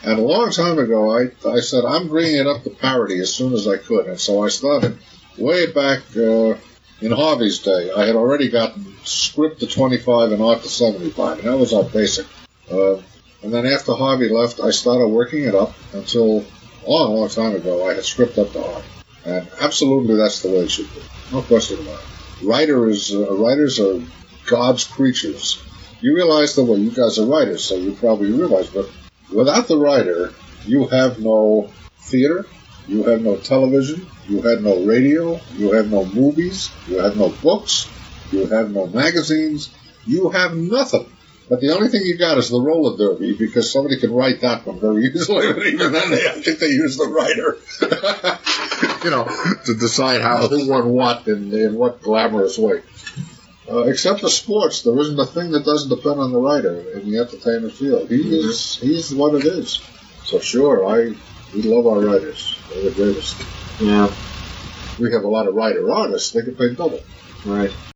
And a long time ago, I, I said, I'm bringing it up to parody as soon as I could. And so I started way back uh, in Harvey's day. I had already gotten script to twenty-five and art to seventy-five, and that was our basic. Uh, And then after Harvey left, I started working it up until a long, long time ago, I had script up to art. And absolutely that's the way it should be. No question about it. Writers, uh, writers are God's creatures. You realize that, well, you guys are writers, so you probably realize, but without the writer, you have no theater, you have no television, you have no radio, you have no movies, you have no books, you have no magazines, you have nothing. But the only thing you got is the roller derby, because somebody can write that one very easily. But even then, they, I think they use the writer, you know, to decide how who won what and in, in what glamorous way. Uh, except for sports, there isn't a thing that doesn't depend on the writer in the entertainment field. He mm-hmm. is he's what it is. So sure, I we love our writers. They're the greatest. Yeah. we have a lot of writer artists, they could play double. Right.